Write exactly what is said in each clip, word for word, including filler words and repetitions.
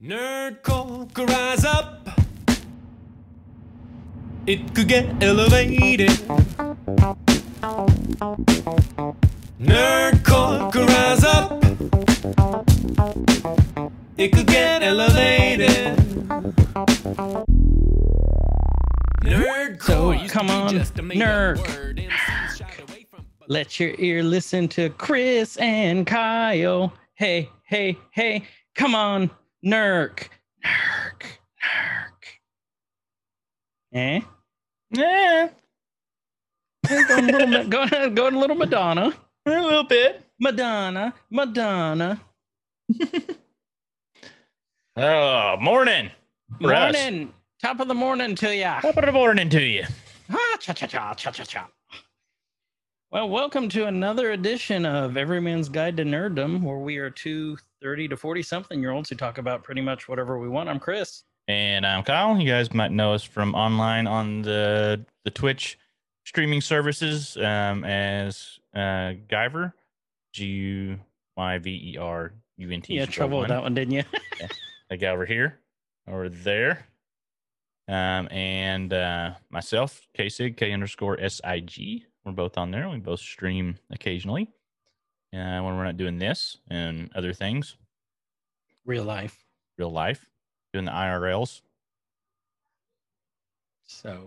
Nerdcore could rise up. It could get elevated. Nerdcore could rise up. It could get elevated. Nerdcore, so come on, nerd. Let your ear listen to Chris and Kyle. Hey, hey, hey, come on. Nerk, nerk, nerk. Eh? Yeah. Going a little, going, going a little Madonna. A little bit. Madonna, Madonna. Oh, morning. Morning. Top of the morning to ya. Top of the morning to you. Ah, cha cha cha cha cha cha. Well, welcome to another edition of Everyman's Guide to Nerddom, where we are two thirty to forty something year olds who talk about pretty much whatever we want. I'm Chris. And I'm Kyle. You guys might know us from online on the the Twitch streaming services um, as uh, Guyver, G U Y V E R U N T. You had trouble with that one, didn't you? Yeah. That guy over here, over there. Um, and uh, myself, K Sig, K underscore S I G. We're both on there. We both stream occasionally uh, when we're not doing this and other things. Real life. Real life. Doing the I R Ls. So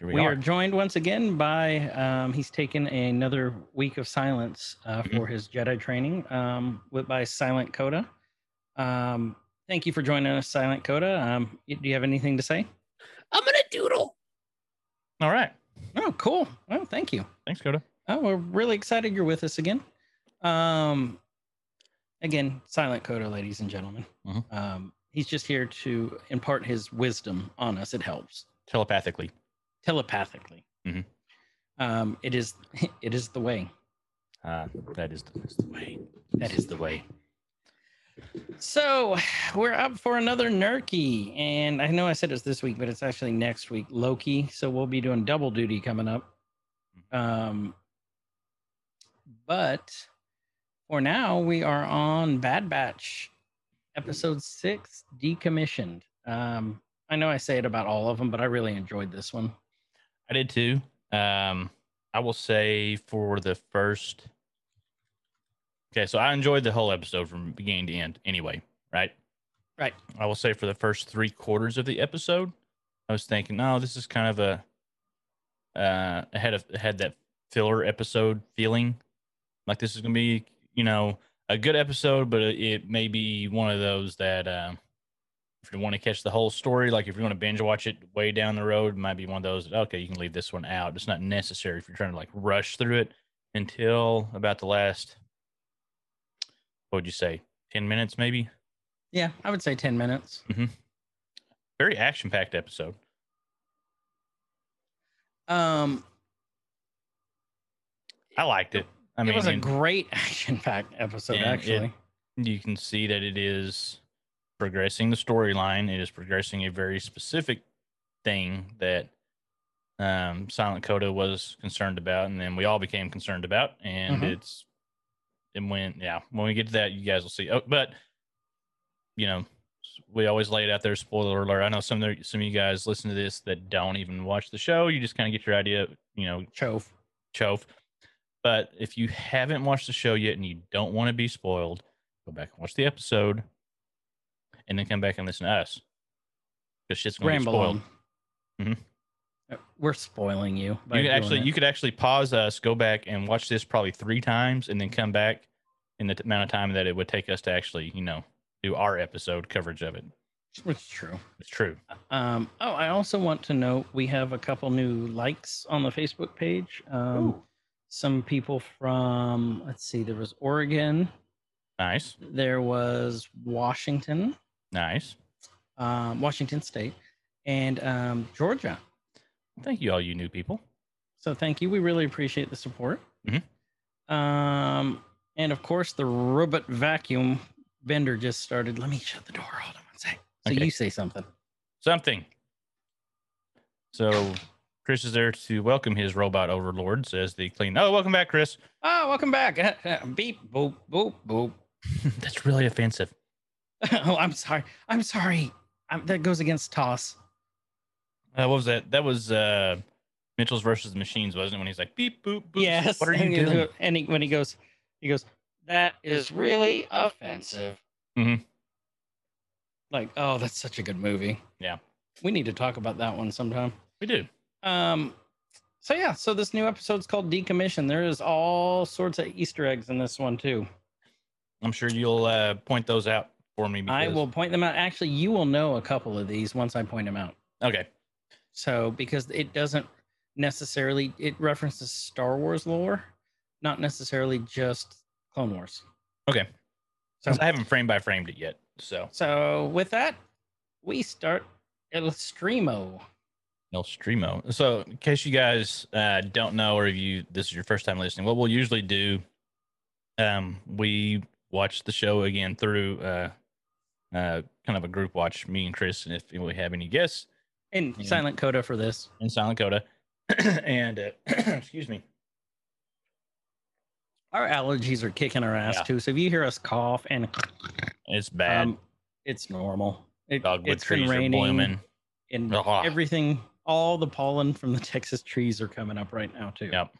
we, we are. are joined once again by, um, he's taken another week of silence uh, for mm-hmm. his Jedi training um, with by Silent Coda. Um, thank you for joining us, Silent Coda. Um, do you have anything to say? I'm going to doodle. All right. Oh, cool. Well, thank you. Thanks, Coda. Oh, we're really excited you're with us again. Um, again, Silent Coda, ladies and gentlemen. Uh-huh. Um, he's just here to impart his wisdom on us. It helps. Telepathically. Telepathically. Mm-hmm. Um, it is It is the way. Uh, that is the, that's the way. That is the way. So we're up for another Nerky, and I know I said it's this week, but it's actually next week, Loki. So we'll be doing double duty coming up. Um, but for now, we are on Bad Batch, episode six, Decommissioned. Um, I know I say it about all of them, but I really enjoyed this one. I did too. Um, I will say for the first... Okay, so I enjoyed the whole episode from beginning to end anyway, right? Right. I will say for the first three quarters of the episode, I was thinking, oh, this is kind of a... Uh, I had, a, had that filler episode feeling. Like, this is going to be, you know, a good episode, but it may be one of those that... Uh, if you want to catch the whole story, like if you want to binge watch it way down the road, it might be one of those that, okay, you can leave this one out. It's not necessary if you're trying to, like, rush through it until about the last... What would you say? ten minutes, maybe? Yeah, I would say ten minutes. Mm-hmm. Very action-packed episode. Um, I liked it. I it mean, was a and, great action-packed episode, actually. It, you can see that it is progressing the storyline. It is progressing a very specific thing that um, Silent Coda was concerned about, and then we all became concerned about, and mm-hmm. it's... And when, yeah, when we get to that, you guys will see. Oh, but, you know, we always lay it out there, spoiler alert. I know some of, the, some of you guys listen to this that don't even watch the show. You just kind of get your idea, you know. Chof. Chof. But if you haven't watched the show yet and you don't want to be spoiled, go back and watch the episode and then come back and listen to us. Because shit's going to be spoiled. Mm-hmm. We're spoiling you. You could actually, you could actually pause us, go back and watch this probably three times, and then come back in the amount of time that it would take us to actually, you know, do our episode coverage of it. It's true. It's true. Um, oh, I also want to note we have a couple new likes on the Facebook page. Um, some people from, let's see, there was Oregon. Nice. There was Washington. Nice. Um, Washington State and um, Georgia. Thank you, all you new people. So thank you. We really appreciate the support. Mm-hmm. Um, and of course, the robot vacuum bender just started. Let me shut the door. Hold on one sec. So okay. You say something. Something. So Chris is there to welcome his robot overlords as they clean. Oh, welcome back, Chris. Oh, welcome back. Beep, boop, boop, boop. That's really offensive. Oh, I'm sorry. I'm sorry. I'm, that goes against Toss. Uh, what was that? That was uh, Mitchell's versus Machines, wasn't it? When he's like, beep, boop, boop. Yes. What are and you doing? Goes, and he, when he goes, he goes, that is really offensive. Mm-hmm. Like, oh, that's such a good movie. Yeah. We need to talk about that one sometime. We do. Um. So, yeah. So this new episode's called Decommissioned. There is all sorts of Easter eggs in this one, too. I'm sure you'll uh, point those out for me. I will point them out. Actually, you will know a couple of these once I point them out. Okay. So, because it doesn't necessarily, it references Star Wars lore, not necessarily just Clone Wars. Okay. So I haven't frame by framed it yet. So, so with that, we start El Stremo. El Stremo. So, in case you guguys uh, don't know, or if you this is your first time listening, what we'll usually do, um, we watch the show again through uh, uh, kind of a group watch, me and Chris, and if we have any guests. And, and Silent Coda for this. And Silent Coda. and, uh, excuse me. Our allergies are kicking our ass, yeah. too. So, if you hear us cough and... It's bad. Um, it's normal. It, Dogwood it's trees been raining. Are blooming. And uh-huh. everything, all the pollen from the Texas trees are coming up right now, too. Yep.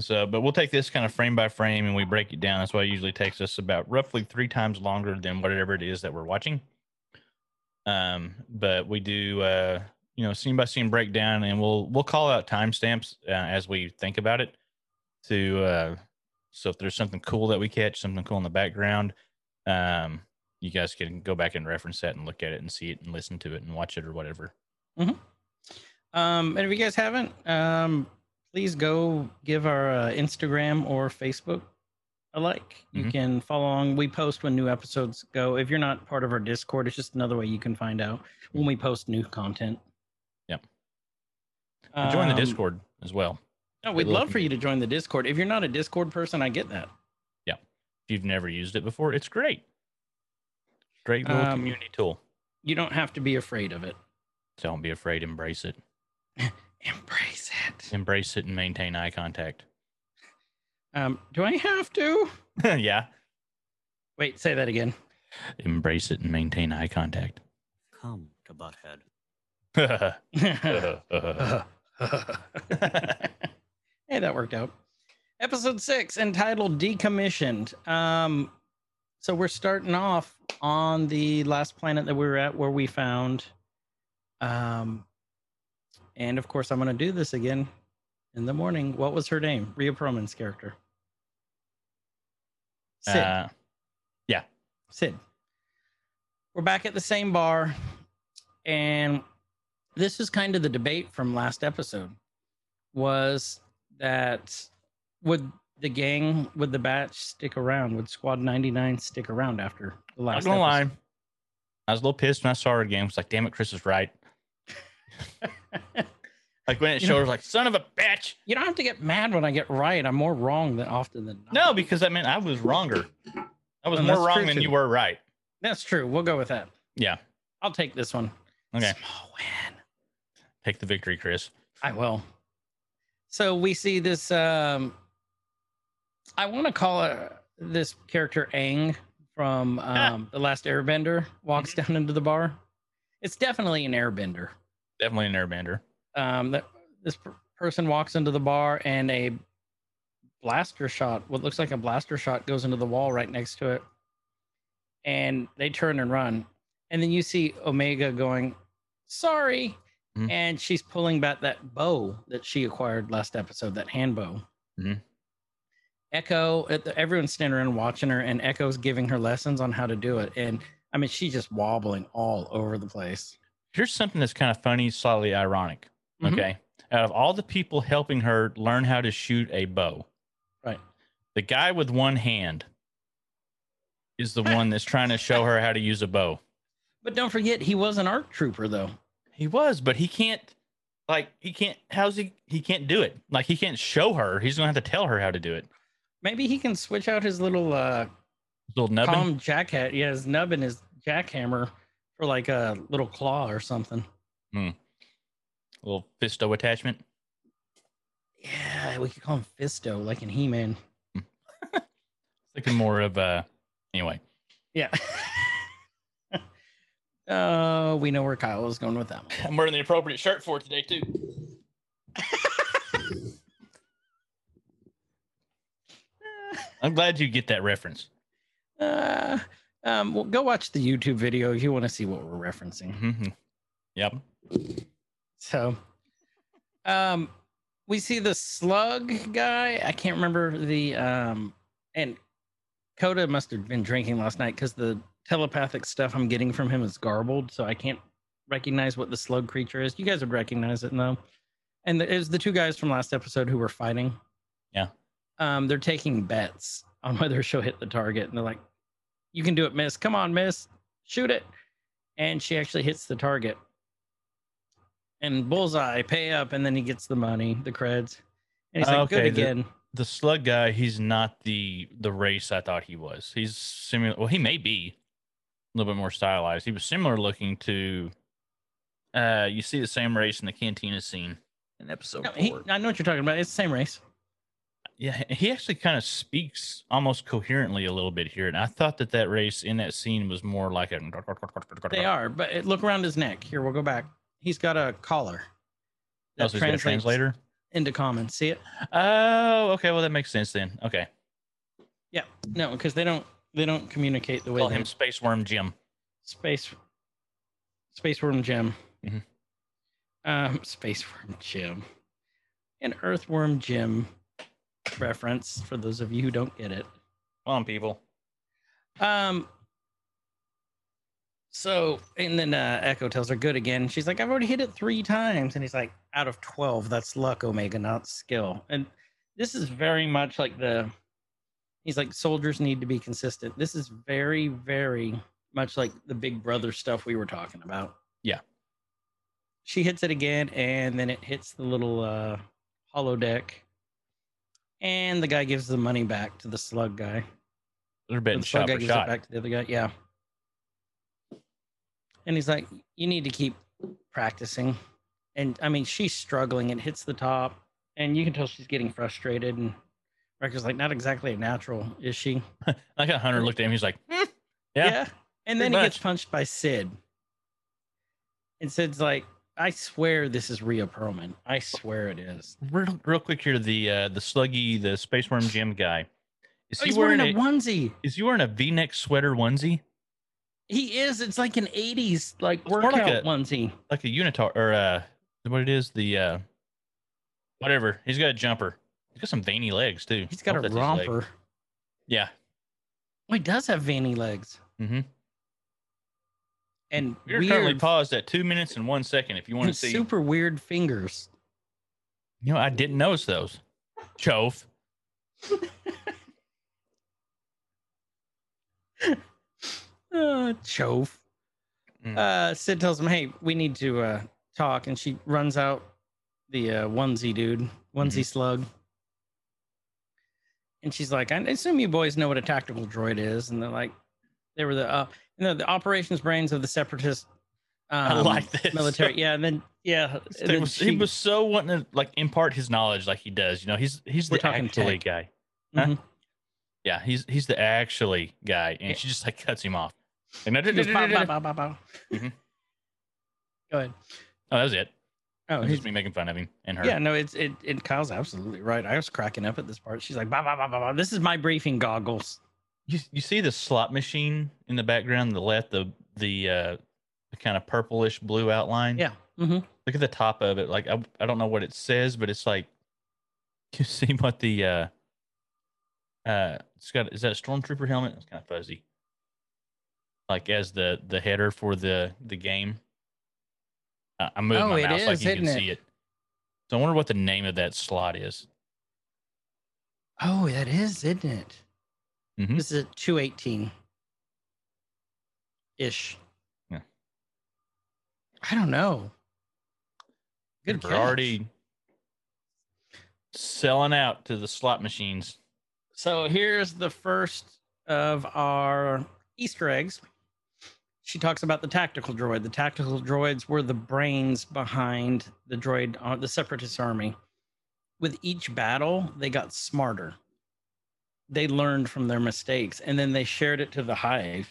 So, but we'll take this kind of frame by frame and we break it down. That's why it usually takes us about roughly three times longer than whatever it is that we're watching. Um, but we do, uh, you know, scene by scene breakdown, and we'll we'll call out timestamps uh, as we think about it. To uh, so if there's something cool that we catch, something cool in the background, um, you guys can go back and reference that and look at it and see it and listen to it and watch it or whatever. Mm-hmm. Um, and if you guys haven't, um, please go give our uh, Instagram or Facebook a like. You mm-hmm. can follow along. We post when new episodes go. If you're not part of our Discord, it's just another way you can find out when we post new content. Yep. Um, join the Discord as well. No, we'd love for you to join the Discord. If you're not a Discord person, I get that. Yeah. If you've never used it before, it's great. Great little um, community tool. You don't have to be afraid of it. Don't be afraid. Embrace it. Embrace it. Embrace it and maintain eye contact. Um, do I have to? Yeah. Wait, say that again. Embrace it and maintain eye contact. Come to Butthead. Hey, that worked out. Episode six, entitled Decommissioned. Um, so we're starting off on the last planet that we were at, where we found... Um, and of course, I'm going to do this again in the morning. What was her name? Rhea Perlman's character. Sid. Uh, yeah. Sid. We're back at the same bar. And this is kind of the debate from last episode, was that would the gang, would the batch stick around? Would Squad ninety-nine stick around after the last episode? I'm not going to lie. I was a little pissed when I saw her again. I was like, damn it, Chris is right. Like when it showed, I was like, son of a bitch. You don't have to get mad when I get right. I'm more wrong than often than not. No, because I mean, I was wronger. I was well, more wrong than too. You were right. That's true. We'll go with that. Yeah. I'll take this one. Okay. Small win. Take the victory, Chris. I will. So we see this, um, I want to call it this character Aang from um, ah. The Last Airbender, walks mm-hmm. down into the bar. It's definitely an airbender. Definitely an airbender. Um, that this per- person walks into the bar and a blaster shot, what looks like a blaster shot, goes into the wall right next to it. And they turn and run. And then you see Omega going, sorry. Mm-hmm. And she's pulling back that bow that she acquired last episode, that hand bow. Mm-hmm. Echo, everyone's standing around watching her, and Echo's giving her lessons on how to do it. And I mean, she's just wobbling all over the place. Here's something that's kind of funny, slightly ironic. Mm-hmm. Okay. Out of all the people helping her learn how to shoot a bow, right? The guy with one hand is the one that's trying to show her how to use a bow. But don't forget, he was an A R C trooper, though. He was, but he can't, like, he can't, how's he, he can't do it. Like, he can't show her. He's going to have to tell her how to do it. Maybe he can switch out his little, uh, little nubbin? Calm jacket. Yeah, his nub and his jackhammer for like a little claw or something. Hmm. A little fisto attachment. Yeah, we could call him Fisto, like in He-Man. Thinking more of uh anyway. Yeah. Oh, uh, we know where Kyle is going with that one. I'm wearing the appropriate shirt for it today, too. I'm glad you get that reference. Uh, um, well, go watch the YouTube video if you want to see what we're referencing. Mm-hmm. Yep. So, um, we see the slug guy. I can't remember the um, and Coda must have been drinking last night because the telepathic stuff I'm getting from him is garbled, so I can't recognize what the slug creature is. You guys would recognize it, though. And it was the two guys from last episode who were fighting. Yeah. Um, they're taking bets on whether she'll hit the target, and they're like, "You can do it, Miss. Come on, Miss. Shoot it." And she actually hits the target. And bullseye, pay up, and then he gets the money, the creds. And he's like, okay, good again. The, the slug guy, he's not the the race I thought he was. He's similar. Well, he may be a little bit more stylized. He was similar looking to, uh, you see the same race in the cantina scene in episode no, four. He, I know what you're talking about. It's the same race. Yeah, he actually kind of speaks almost coherently a little bit here. And I thought that that race in that scene was more like a... They are, but it, look around his neck. Here, we'll go back. He's got a collar. That oh, so he's got a translator? Into common. See it? Oh, okay. Well, that makes sense then. Okay. Yeah. No, because they don't they don't communicate the way... Call him Space Worm Jim. Space... Space Worm Jim. Mm-hmm. Um, Space Worm Jim. And Earthworm Jim reference, for those of you who don't get it. Come on, people. Um... So, and then uh, Echo tells her good again. She's like, I've already hit it three times. And he's like, out of twelve, that's luck, Omega, not skill. And this is very much like the, he's like, soldiers need to be consistent. This is very, very much like the Big Brother stuff we were talking about. Yeah. She hits it again, and then it hits the little uh, holodeck. And the guy gives the money back to the slug guy. They're betting shot for shot. The slug guy gives it back to the other guy, yeah. And he's like, you need to keep practicing. And, I mean, she's struggling. It hits the top. And you can tell she's getting frustrated. And Wrecker's like, not exactly a natural, is she? Like a Hunter looked at him. He's like, mm, yeah. yeah. And then he much. gets punched by Sid. And Sid's like, I swear this is Rhea Perlman. I swear it is. Real, real quick here, the uh, the sluggy, the Space Worm Jim guy. Is oh, he he's wearing, wearing a, a onesie. Is he wearing a V-neck sweater onesie? He is. It's like an eighties like it's workout like a, onesie, like a unitard or uh, what it is. The uh, whatever. He's got a jumper. He's got some veiny legs too. He's got a romper. Yeah. Well, he does have veiny legs. Mm-hmm. And we're weird, currently paused at two minutes and one second. If you want to see super weird fingers. You know, I didn't notice those. Chof. Uh, Chove. Mm. Uh, Sid tells him, hey, we need to uh, talk. And she runs out the uh, onesie dude, onesie mm-hmm. slug. And she's like, I assume you boys know what a tactical droid is. And they're like, they were the, uh, you know, the operations brains of the separatist um, I like this. military. Yeah. And then, yeah. And then was, she, he was so wanting to like impart his knowledge like he does. You know, he's, he's the actually tech. guy. Huh? Mm-hmm. Yeah. He's, he's the actually guy. And yeah. she just like cuts him off. And I didn't mm-hmm. Go ahead. Oh, that was it. Oh, he's me making fun of him and her. Yeah, no, it's it. it Kyle's absolutely right. I was cracking up at this part. She's like, bah, bah, bah, bah, bah. This is my briefing goggles. You you see the slot machine in the background, on the left, the the uh, the kind of purplish blue outline. Yeah. Mm-hmm. Look at the top of it. Like I I don't know what it says, but it's like you see what the uh uh it's got. Is that a stormtrooper helmet? It's kind of fuzzy. Like as the the header for the the game, uh, I moved oh, my mouse is, like you can it? see it. So I wonder what the name of that slot is. Oh, that is, isn't it? Mm-hmm. This is two eighteen ish. Yeah. I don't know. Good. We're already selling out to the slot machines. So here's the first of our Easter eggs. She talks about the tactical droid. The tactical droids were the brains behind the droid, uh, the separatist army. With each battle, they got smarter. They learned from their mistakes, and then they shared it to the hive.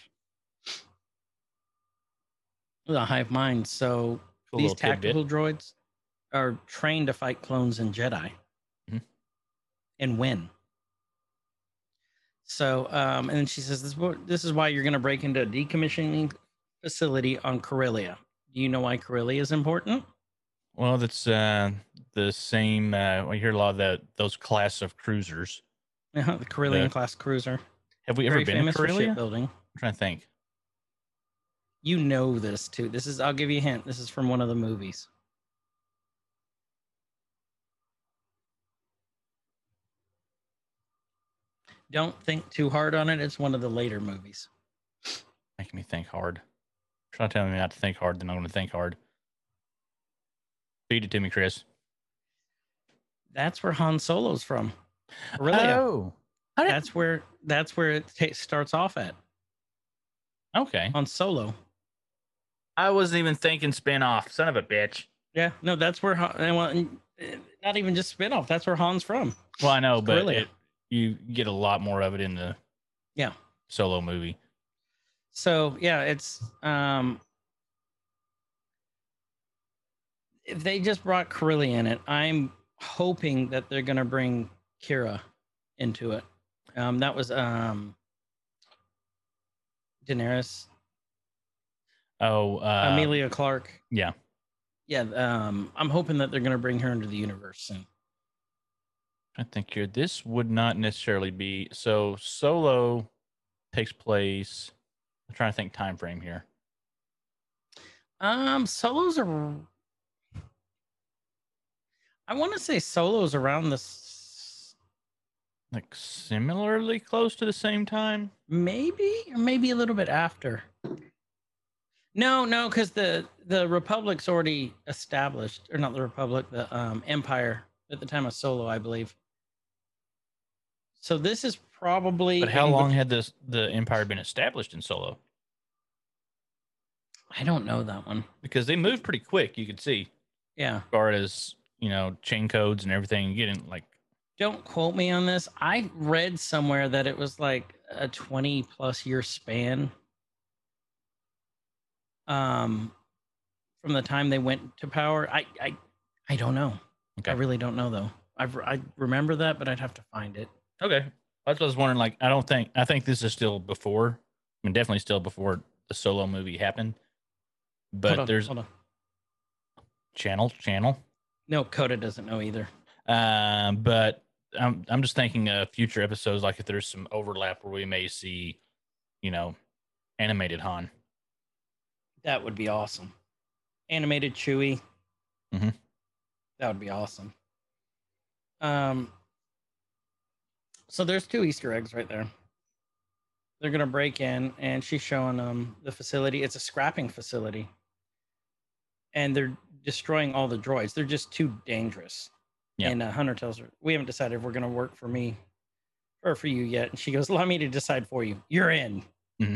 the hive mind. So cool, these tactical tidbit. droids are trained to fight clones and Jedi mm-hmm. and win. So, um, and then she says, this, this is why you're going to break into a decommissioning facility on Corellia. Do you know why Corellia is important? Well, that's uh, the same. Uh, we hear a lot of that, those class of cruisers. Uh-huh, the Corellian the, class cruiser. Have we ever Very been famous in Corellia? Building. I'm trying to think. You know this, too. This is, I'll give you a hint. This is from one of the movies. Don't think too hard on it. It's one of the later movies. Making me think hard. Try telling me not to think hard, then I'm going to think hard. Feed it to me, Chris. That's where Han Solo's from. Corellia. Oh, that's where that's where it t- starts off at. Okay, on Solo. I wasn't even thinking spinoff. Son of a bitch. Yeah, no, that's where. Han, not even just spinoff. That's where Han's from. Well, I know, but it, you get a lot more of it in the yeah Solo movie. So yeah, it's um. If they just brought Corellia in it, I'm hoping that they're gonna bring Kira into it. Um, that was um, Daenerys. Oh, uh, Emilia Clark. Yeah, yeah. Um, I'm hoping that they're going to bring her into the universe soon. I think here this would not necessarily be so. Solo takes place. I'm trying to think time frame here. Um, Solo's a. I want to say Solo's around this. Like similarly close to the same time? Maybe, or maybe a little bit after. No, no, because the, the Republic's already established, or not the Republic, the um, Empire at the time of Solo, I believe. So this is probably... But how long the, had this the Empire been established in Solo? I don't know that one. Because they moved pretty quick, you could see. Yeah. As far as, you know, chain codes and everything, getting like... Don't quote me on this. I read somewhere that it was like a twenty plus year span um, from the time they went to power. I I, I don't know. Okay. I really don't know, though. I've, I remember that, but I'd have to find it. Okay. I was wondering, like, I don't think, I think this is still before, I mean, definitely still before the Solo movie happened. But hold on, there's. Hold on. Channel, channel. No, Coda doesn't know either. Um, but I'm I'm just thinking of future episodes, like if there's some overlap where we may see, you know, animated Han. That would be awesome. Animated Chewie. Mm-hmm. That would be awesome. Um. So there's two Easter eggs right there. They're gonna break in, and she's showing them the facility. It's a scrapping facility, and they're destroying all the droids. They're just too dangerous. Yeah. And uh, Hunter tells her, we haven't decided if we're going to work for me or for you yet. And she goes, allow me to decide for you. You're in. Mm-hmm.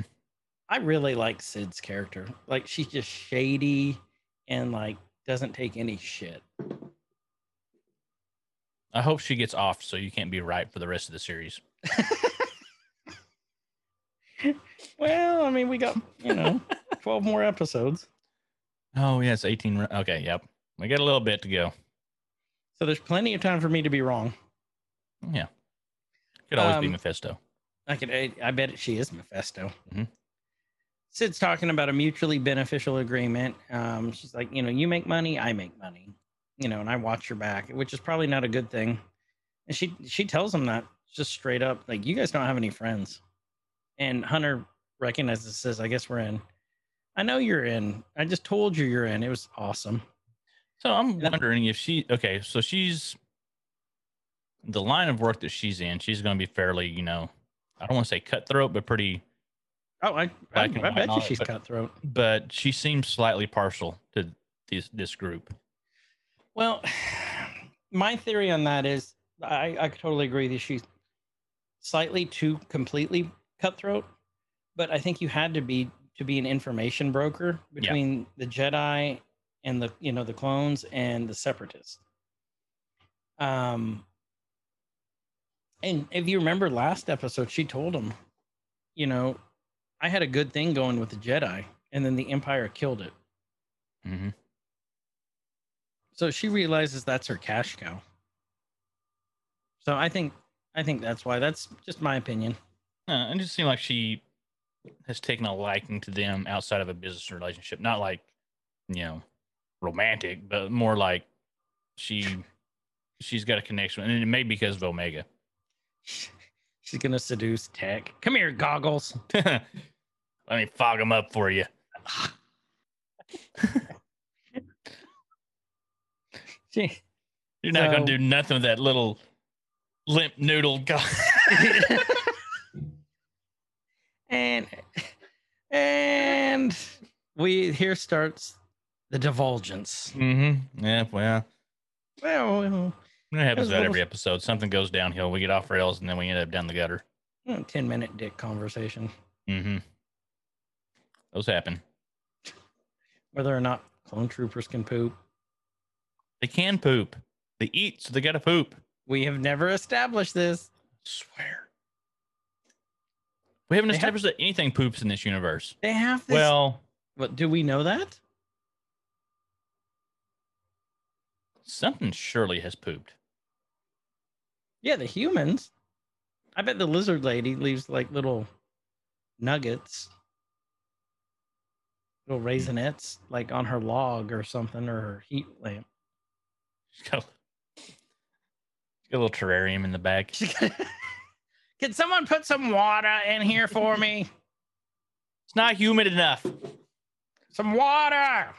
I really like Sid's character. Like, she's just shady and, like, doesn't take any shit. I hope she gets off so you can't be right for the rest of the series. Well, I mean, we got, you know, twelve more episodes. Oh, yes, eighteen. Okay, yep. We got a little bit to go. So there's plenty of time for me to be wrong. Yeah. Could always um, be Mephisto. I could. I, I bet she is Mephisto. Mm-hmm. Sid's talking about a mutually beneficial agreement. Um, she's like, you know, you make money, I make money. You know, and I watch your back, which is probably not a good thing. And she, she tells him that just straight up. Like, you guys don't have any friends. And Hunter recognizes and says, I guess we're in. I know you're in. I just told you you're in. It was awesome. So I'm wondering if she, okay, so she's, the line of work that she's in, she's going to be fairly, you know, I don't want to say cutthroat, but pretty. Oh, I, I, I bet you she's cutthroat. But she seems slightly partial to this, this group. Well, my theory on that is, I, I totally agree that she's slightly too completely cutthroat, but I think you had to be, to be an information broker between yeah. the Jedi and the, you know, the clones and the separatists. Um, and if you remember last episode, she told him, you know, I had a good thing going with the Jedi, and then the Empire killed it. Mm-hmm. So she realizes that's her cash cow. So I think I think that's why. That's just my opinion. Uh, it just seemed like she has taken a liking to them outside of a business relationship. Not like, you know, romantic, but more like she, she's got a connection. And it may be because of Omega. She's going to seduce Tech. Come here, goggles. Let me fog them up for you. She, You're not so, going to do nothing with that little limp noodle guy. and and we here starts the divulgence. Mm-hmm. Yeah, well. Well, it happens about every episode. Something goes downhill. We get off rails, and then we end up down the gutter. ten-minute dick conversation. Mm-hmm. Those happen. Whether or not clone troopers can poop. They can poop. They eat, so they gotta poop. We have never established this. I swear. We haven't they established have, that anything poops in this universe. They have this. Well, what, do we know that? Something surely has pooped. Yeah, the humans. I bet the lizard lady leaves like little nuggets. Little raisinettes, like on her log or something, or her heat lamp. She's got a, she's got a little terrarium in the back. Can someone put some water in here for me? It's not humid enough. Some water.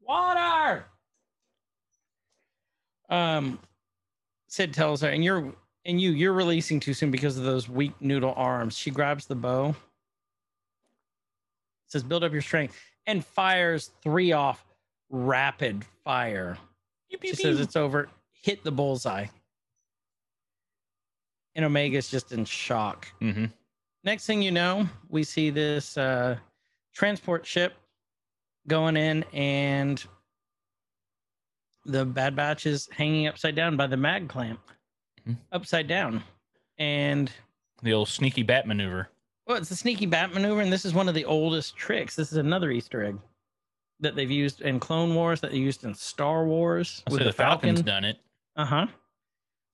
Water. Um, Sid tells her, and you're and you you're releasing too soon because of those weak noodle arms. She grabs the bow. Says, build up your strength, and fires three off rapid fire. Beep, beep, she says beep. It's over. Hit the bullseye. And Omega's just in shock. Mm-hmm. Next thing you know, we see this uh, transport ship going in, and the Bad Batch is hanging upside down by the mag clamp. Mm-hmm. Upside down. And the old sneaky bat maneuver. Well, it's the sneaky bat maneuver, and this is one of the oldest tricks. This is another Easter egg that they've used in Clone Wars, that they used in Star Wars. I with the, the Falcon's Falcon. Done it. Uh-huh.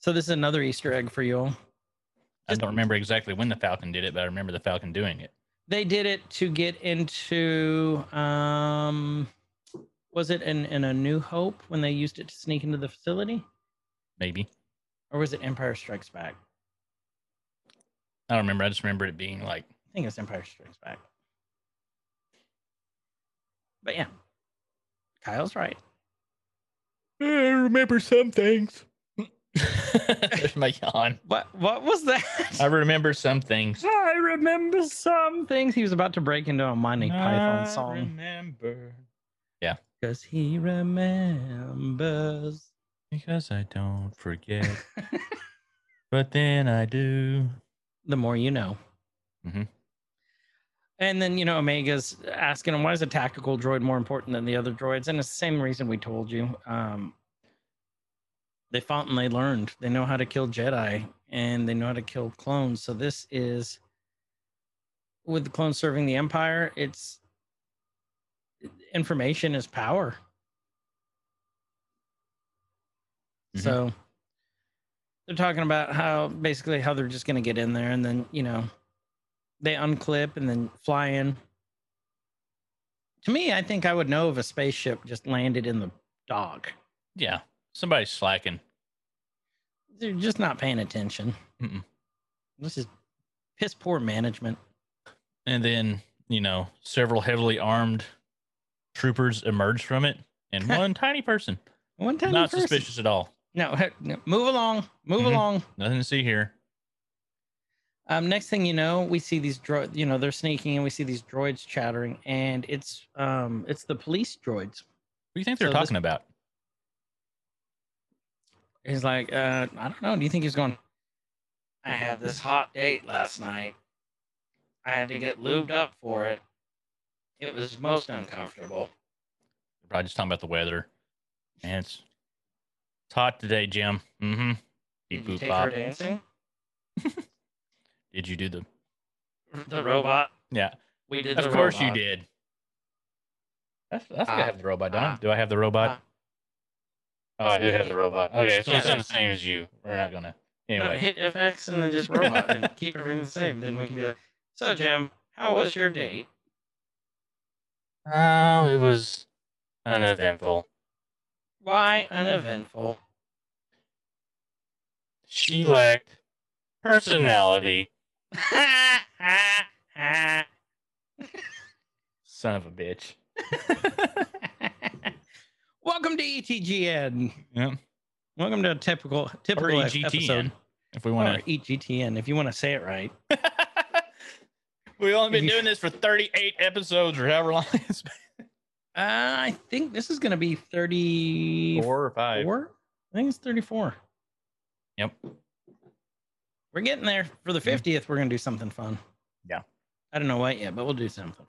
So this is another Easter egg for you all. I don't remember exactly when the Falcon did it, but I remember the Falcon doing it. They did it to get into, um, was it in, in A New Hope when they used it to sneak into the facility? Maybe. Or was it Empire Strikes Back? I don't remember. I just remember it being like... I think it's Empire Strikes Back. But yeah. Kyle's right. I remember some things. There's my yawn. What, what was that? I remember some things. I remember some things. He was about to break into a Monty I Python song. Remember. Yeah. Because he remembers. Because I don't forget. But then I do. The more you know. Mm-hmm. And then, you know, Omega's asking him, why is a tactical droid more important than the other droids? And it's the same reason we told you. Um, they fought and they learned. They know how to kill Jedi, and they know how to kill clones. So this is, with the clones serving the Empire, it's information is power. Mm-hmm. So... they're talking about how basically how they're just going to get in there, and then, you know, they unclip and then fly in. To me, I think I would know if a spaceship just landed in the dock. Yeah. Somebody's slacking. They're just not paying attention. Mm-mm. This is piss poor management. And then, you know, several heavily armed troopers emerge from it, and one tiny person. One tiny not person. Not suspicious at all. No, no, move along, move mm-hmm. along. Nothing to see here. Um, next thing you know, we see these droids, you know, they're sneaking, and we see these droids chattering, and it's um, it's the police droids. What do you think they're so talking this, about? He's like, uh, I don't know. Do you think he's going, I had this hot date last night. I had to get lubed up for it. It was most uncomfortable. They're probably just talking about the weather. And it's... it's hot today, Jim. Mm-hmm. Did you take her dancing? Did you do the... the robot? Yeah. We did the robot. Of course you did. That's that's uh, gonna have the robot. Don, uh, do I have the robot? Uh, Oh, I do have the robot. Okay, so yeah. It's not the same as you. We're not gonna. Anyway. No, hit F X and then just robot and keep everything the same. Then we can be like, so Jim, how was your day? Oh, it was uneventful. Why uneventful? She lacked personality. Son of a bitch. Welcome to E T G N. Yeah. Welcome to a typical typical or E G T N, episode. If we want to E G T N, if you want to say it right. We've only been you... doing this for thirty-eight episodes or however long it's been. Uh, I think this is going to be thirty-four or five. Four? I think it's thirty-four. Yep. We're getting there. For the fiftieth, we're going to do something fun. Yeah. I don't know what yet, but we'll do something fun.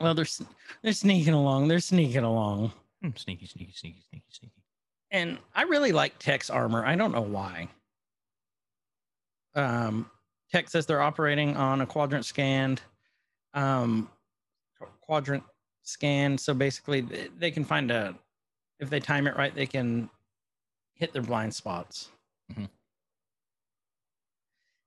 Well, they're they're sneaking along. They're sneaking along. Mm, sneaky, sneaky, sneaky, sneaky, sneaky. And I really like Tech's armor. I don't know why. Um, Tech says they're operating on a quadrant scanned, um, quadrant scan. So basically, they can find a. If they time it right, they can hit their blind spots. Mm-hmm.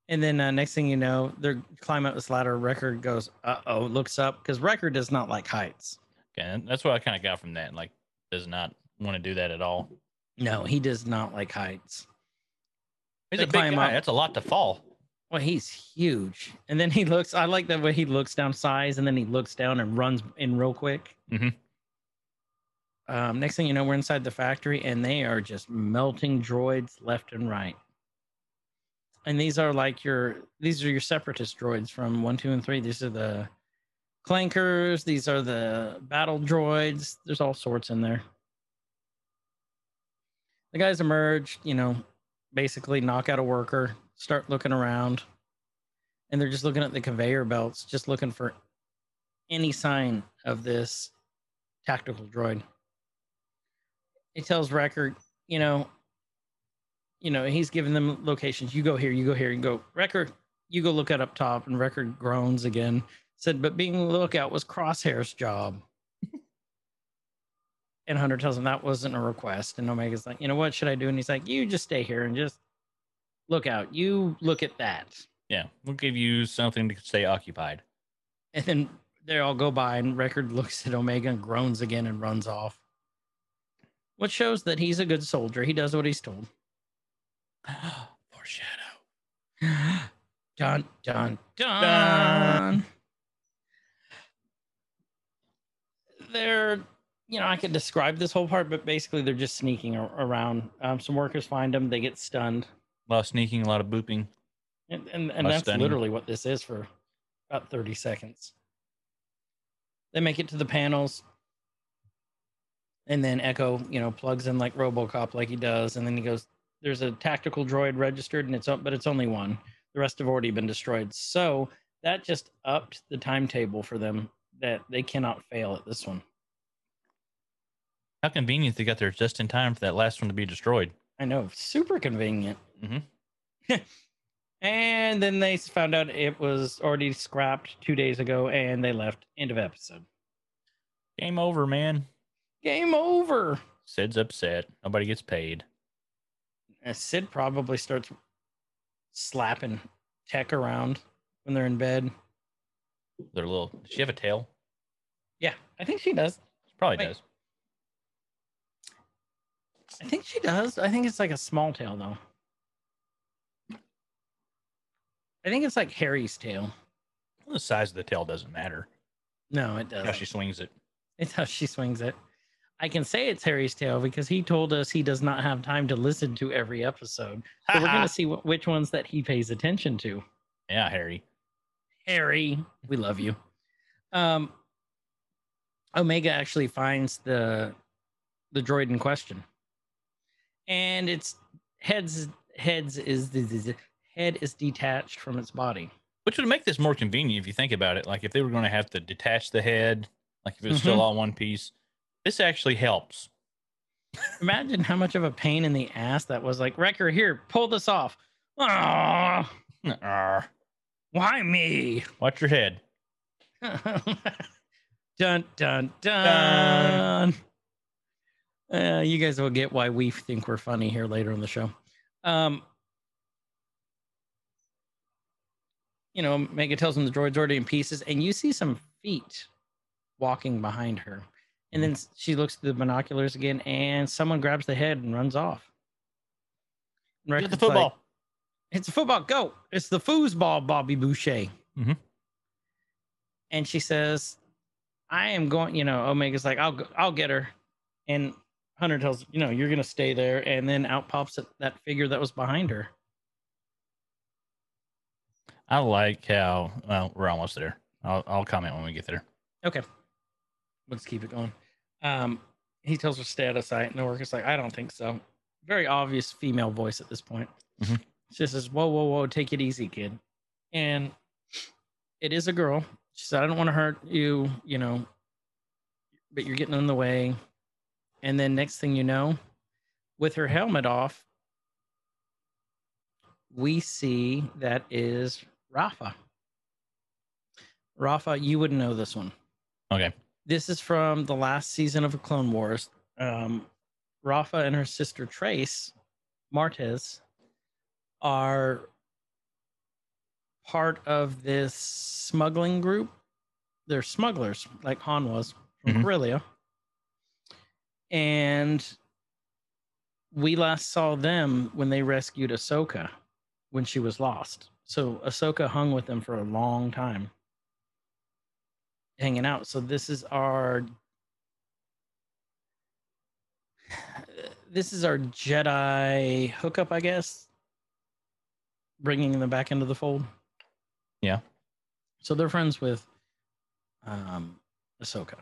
And then uh, next thing you know, they're climbing up this ladder. Wrecker goes, uh-oh, looks up, because Wrecker does not like heights. Okay, that's what I kind of got from that. Like, does not want to do that at all. No, he does not like heights. He's they a big guy. Up. That's a lot to fall. Well, he's huge. And then he looks, I like the way he looks down size, and then he looks down and runs in real quick. Mm-hmm. Um, next thing you know, we're inside the factory, and they are just melting droids left and right. And these are like your, these are your separatist droids from one, two, and three. These are the clankers. These are the battle droids. There's all sorts in there. The guys emerge, you know, basically knock out a worker, start looking around. And they're just looking at the conveyor belts, just looking for any sign of this tactical droid. It tells Wrecker, you know, You know, he's giving them locations. You go here, you go here, and go. Wrecker, you go look at up top. And Wrecker groans again. Said, but being a lookout was Crosshair's job. And Hunter tells him that wasn't a request. And Omega's like, you know, what should I do? And he's like, you just stay here and just look out. You look at that. Yeah, we'll give you something to stay occupied. And then they all go by, and Wrecker looks at Omega and groans again and runs off. Which shows that he's a good soldier. He does what he's told. Foreshadow. Dun, dun, dun, dun. They're, you know, I could describe this whole part, but basically they're just sneaking around. Um, some workers find them. They get stunned. A lot of sneaking, a lot of booping. And, and, and that's stunning. Literally what this is for about thirty seconds. They make it to the panels. And then Echo, you know, plugs in like RoboCop like he does. And then he goes, there's a tactical droid registered, and it's up, but it's only one. The rest have already been destroyed. So that just upped the timetable for them that they cannot fail at this one. How convenient they got there just in time for that last one to be destroyed. I know, super convenient. Mm-hmm. And then they found out it was already scrapped two days ago, and they left. End of episode. Game over, man. Game over. Sid's upset. Nobody gets paid. And Sid probably starts slapping Tech around when they're in bed. Their little. Does she have a tail? Yeah, I think she does. She probably Wait. does. I think she does. I think it's like a small tail, though. I think it's like Harry's tail. Well, the size of the tail doesn't matter. No, it doesn't. It's how she swings it. It's how she swings it. I can say it's Harry's tail because he told us he does not have time to listen to every episode. So we're going to see what, which ones that he pays attention to. Yeah, Harry. Harry, we love you. Um, Omega actually finds the the droid in question, and its heads heads is the head is detached from its body, which would make this more convenient if you think about it. Like if they were going to have to detach the head, like if it was mm-hmm. still all one piece. This actually helps. Imagine how much of a pain in the ass that was. Like, Wrecker, here, pull this off. Aww. Why me? Watch your head. Dun, dun, dun. dun. Uh, you guys will get why we think we're funny here later in the show. Um, you know, Omega tells him the droid's already in pieces, and you see some feet walking behind her. And then she looks through the binoculars again, and someone grabs the head and runs off. And Get the football. Like, it's a football. Go. It's the foosball, Bobby Boucher. Mm-hmm. And she says, I am going, you know, Omega's like, I'll go, I'll get her. And Hunter tells, you know, you're going to stay there. And then out pops that figure that was behind her. I like how, well, we're almost there. I'll, I'll comment when we get there. Okay. Let's keep it going. Um, he tells her stay out of sight, and the worker's like, I don't think so. Very obvious female voice at this point. Mm-hmm. She says, whoa, whoa, whoa, take it easy, kid. And it is a girl. She said, I don't want to hurt you, you know, but you're getting in the way. And then next thing you know, with her helmet off, we see that is Rafa. Rafa, you wouldn't know this one. Okay. This is from the last season of Clone Wars. Um, Rafa and her sister Trace Martez are part of this smuggling group. They're smugglers, like Han was from mm-hmm. Corellia. And we last saw them when they rescued Ahsoka when she was lost. So Ahsoka hung with them for a long time, hanging out. So this is our this is our Jedi hookup, I guess, bringing them back into the fold. Yeah. So they're friends with um, Ahsoka,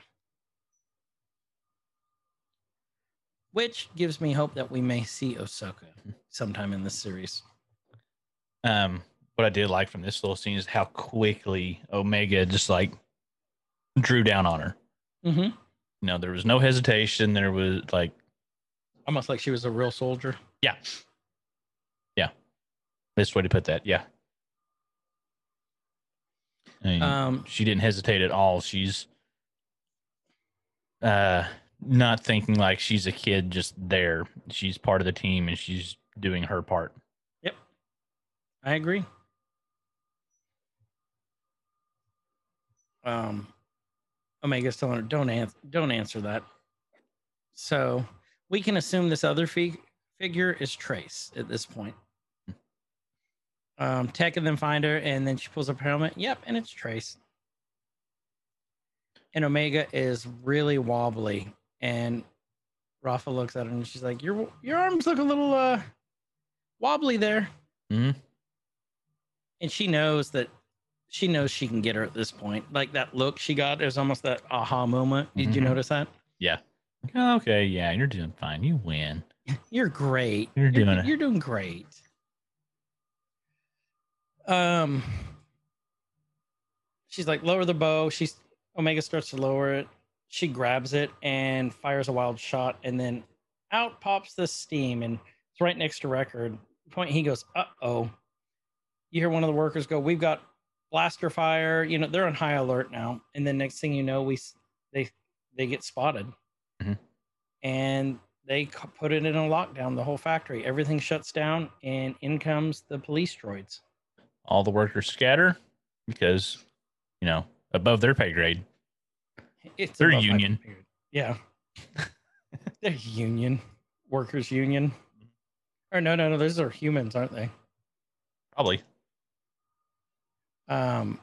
which gives me hope that we may see Ahsoka sometime in this series. Um, what I did like from this little scene is how quickly Omega just like drew down on her. Mm-hmm. You know, there was no hesitation. There was like almost like she was a real soldier. Yeah. Yeah. Best way to put that. Yeah. I mean, um, she didn't hesitate at all. She's uh, not thinking like she's a kid just there. She's part of the team and she's doing her part. Yep. I agree. Um, Omega's telling her, don't, an- don't answer that. So we can assume this other fig- figure is Trace at this point. Um, Tech and then find her, and then she pulls up her helmet. Yep, and it's Trace. And Omega is really wobbly, and Rafa looks at her, and she's like, your your arms look a little uh, wobbly there. Mm-hmm. And she knows that She knows she can get her at this point. Like that look she got, there's almost that aha moment. Did mm-hmm. you notice that? Yeah. Okay. Yeah. You're doing fine. You win. You're great. You're, you're doing it. You're doing great. Um, she's like, lower the bow. She's Omega starts to lower it. She grabs it and fires a wild shot, and then out pops the steam, and it's right next to Record. Point. He goes, uh oh. You hear one of the workers go, "We've got blaster fire," you know, they're on high alert now. And then next thing you know, we they they get spotted, mm-hmm. and they put it in a lockdown. The whole factory, everything shuts down, and in comes the police droids. All the workers scatter because, you know, above their pay grade. It's their union. Yeah, their union, workers union. Or no, no, no. Those are humans, aren't they? Probably. Um,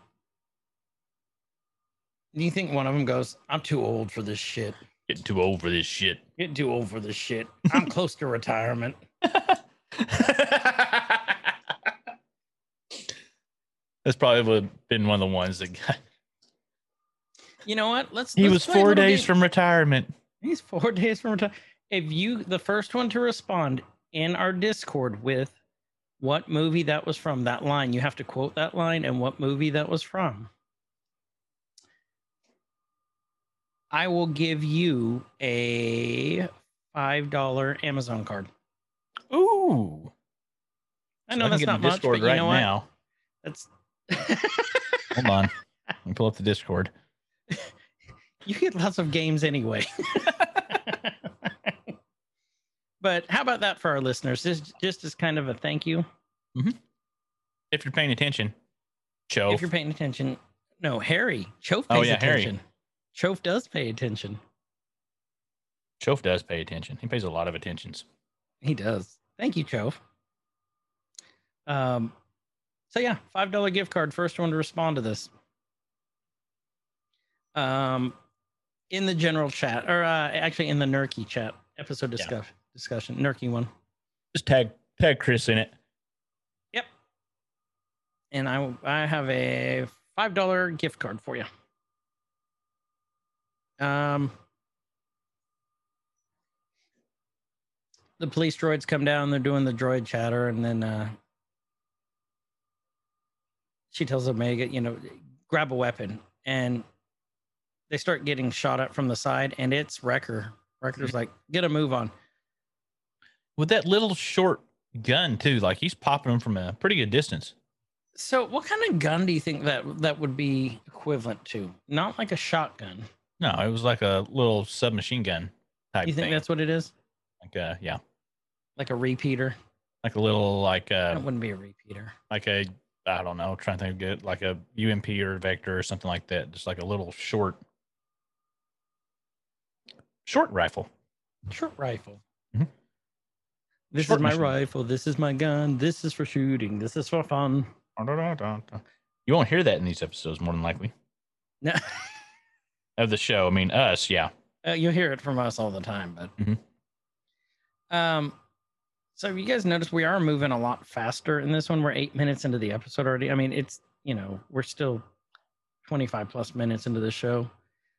do you think one of them goes, I'm too old for this shit. Getting too old for this shit. Getting too old for this shit. I'm close to retirement. That's probably would have been one of the ones that got. You know what? Let's. He let's was four days game. from retirement. He's four days from retirement. If you, the first one to respond in our Discord with what movie that was from, that line, you have to quote that line and what movie that was from, I will give you a five dollar Amazon card. Ooh. I know so that's I not much, but you right know what? Now. That's... Hold on. Let me pull up the Discord. you get lots of games anyway. But how about that for our listeners? Just, just as kind of a thank you. Mm-hmm. If you're paying attention, Chove. If you're paying attention, no, Harry. Chove pays oh, yeah, attention. Harry. Chove does pay attention. Chove does pay attention. He pays a lot of attentions. He does. Thank you, Chove. Um, so yeah, five dollar gift card. First one to respond to this. Um, in the general chat, or uh, actually in the Nerky chat episode discuss- yeah. discussion, Nerky one. Just tag tag Chris in it. Yep. And I I have a five dollar gift card for you. Um. The police droids come down. They're doing the droid chatter, and then uh, she tells Omega, you know, grab a weapon. And they start getting shot at from the side, and it's Wrecker. Wrecker's like, get a move on. With that little short gun, too, like he's popping them from a pretty good distance. So what kind of gun do you think that that would be equivalent to? Not like a shotgun. No, it was like a little submachine gun type. You think thing. That's what it is? Like a, yeah. Like a repeater. Like a little, like a... That wouldn't be a repeater. Like a, I don't know, trying to think of good, like a U M P or Vector or something like that. Just like a little short, short rifle. Short rifle. Mm-hmm. This short is my machine. Rifle. This is my gun. This is for shooting. This is for fun. You won't hear that in these episodes, more than likely. No. Of the show. I mean, us, yeah. Uh, you'll hear it from us all the time, but... Mm-hmm. Um, so you guys notice we are moving a lot faster in this one. We're eight minutes into the episode already. I mean, it's, you know, we're still twenty-five plus minutes into the show.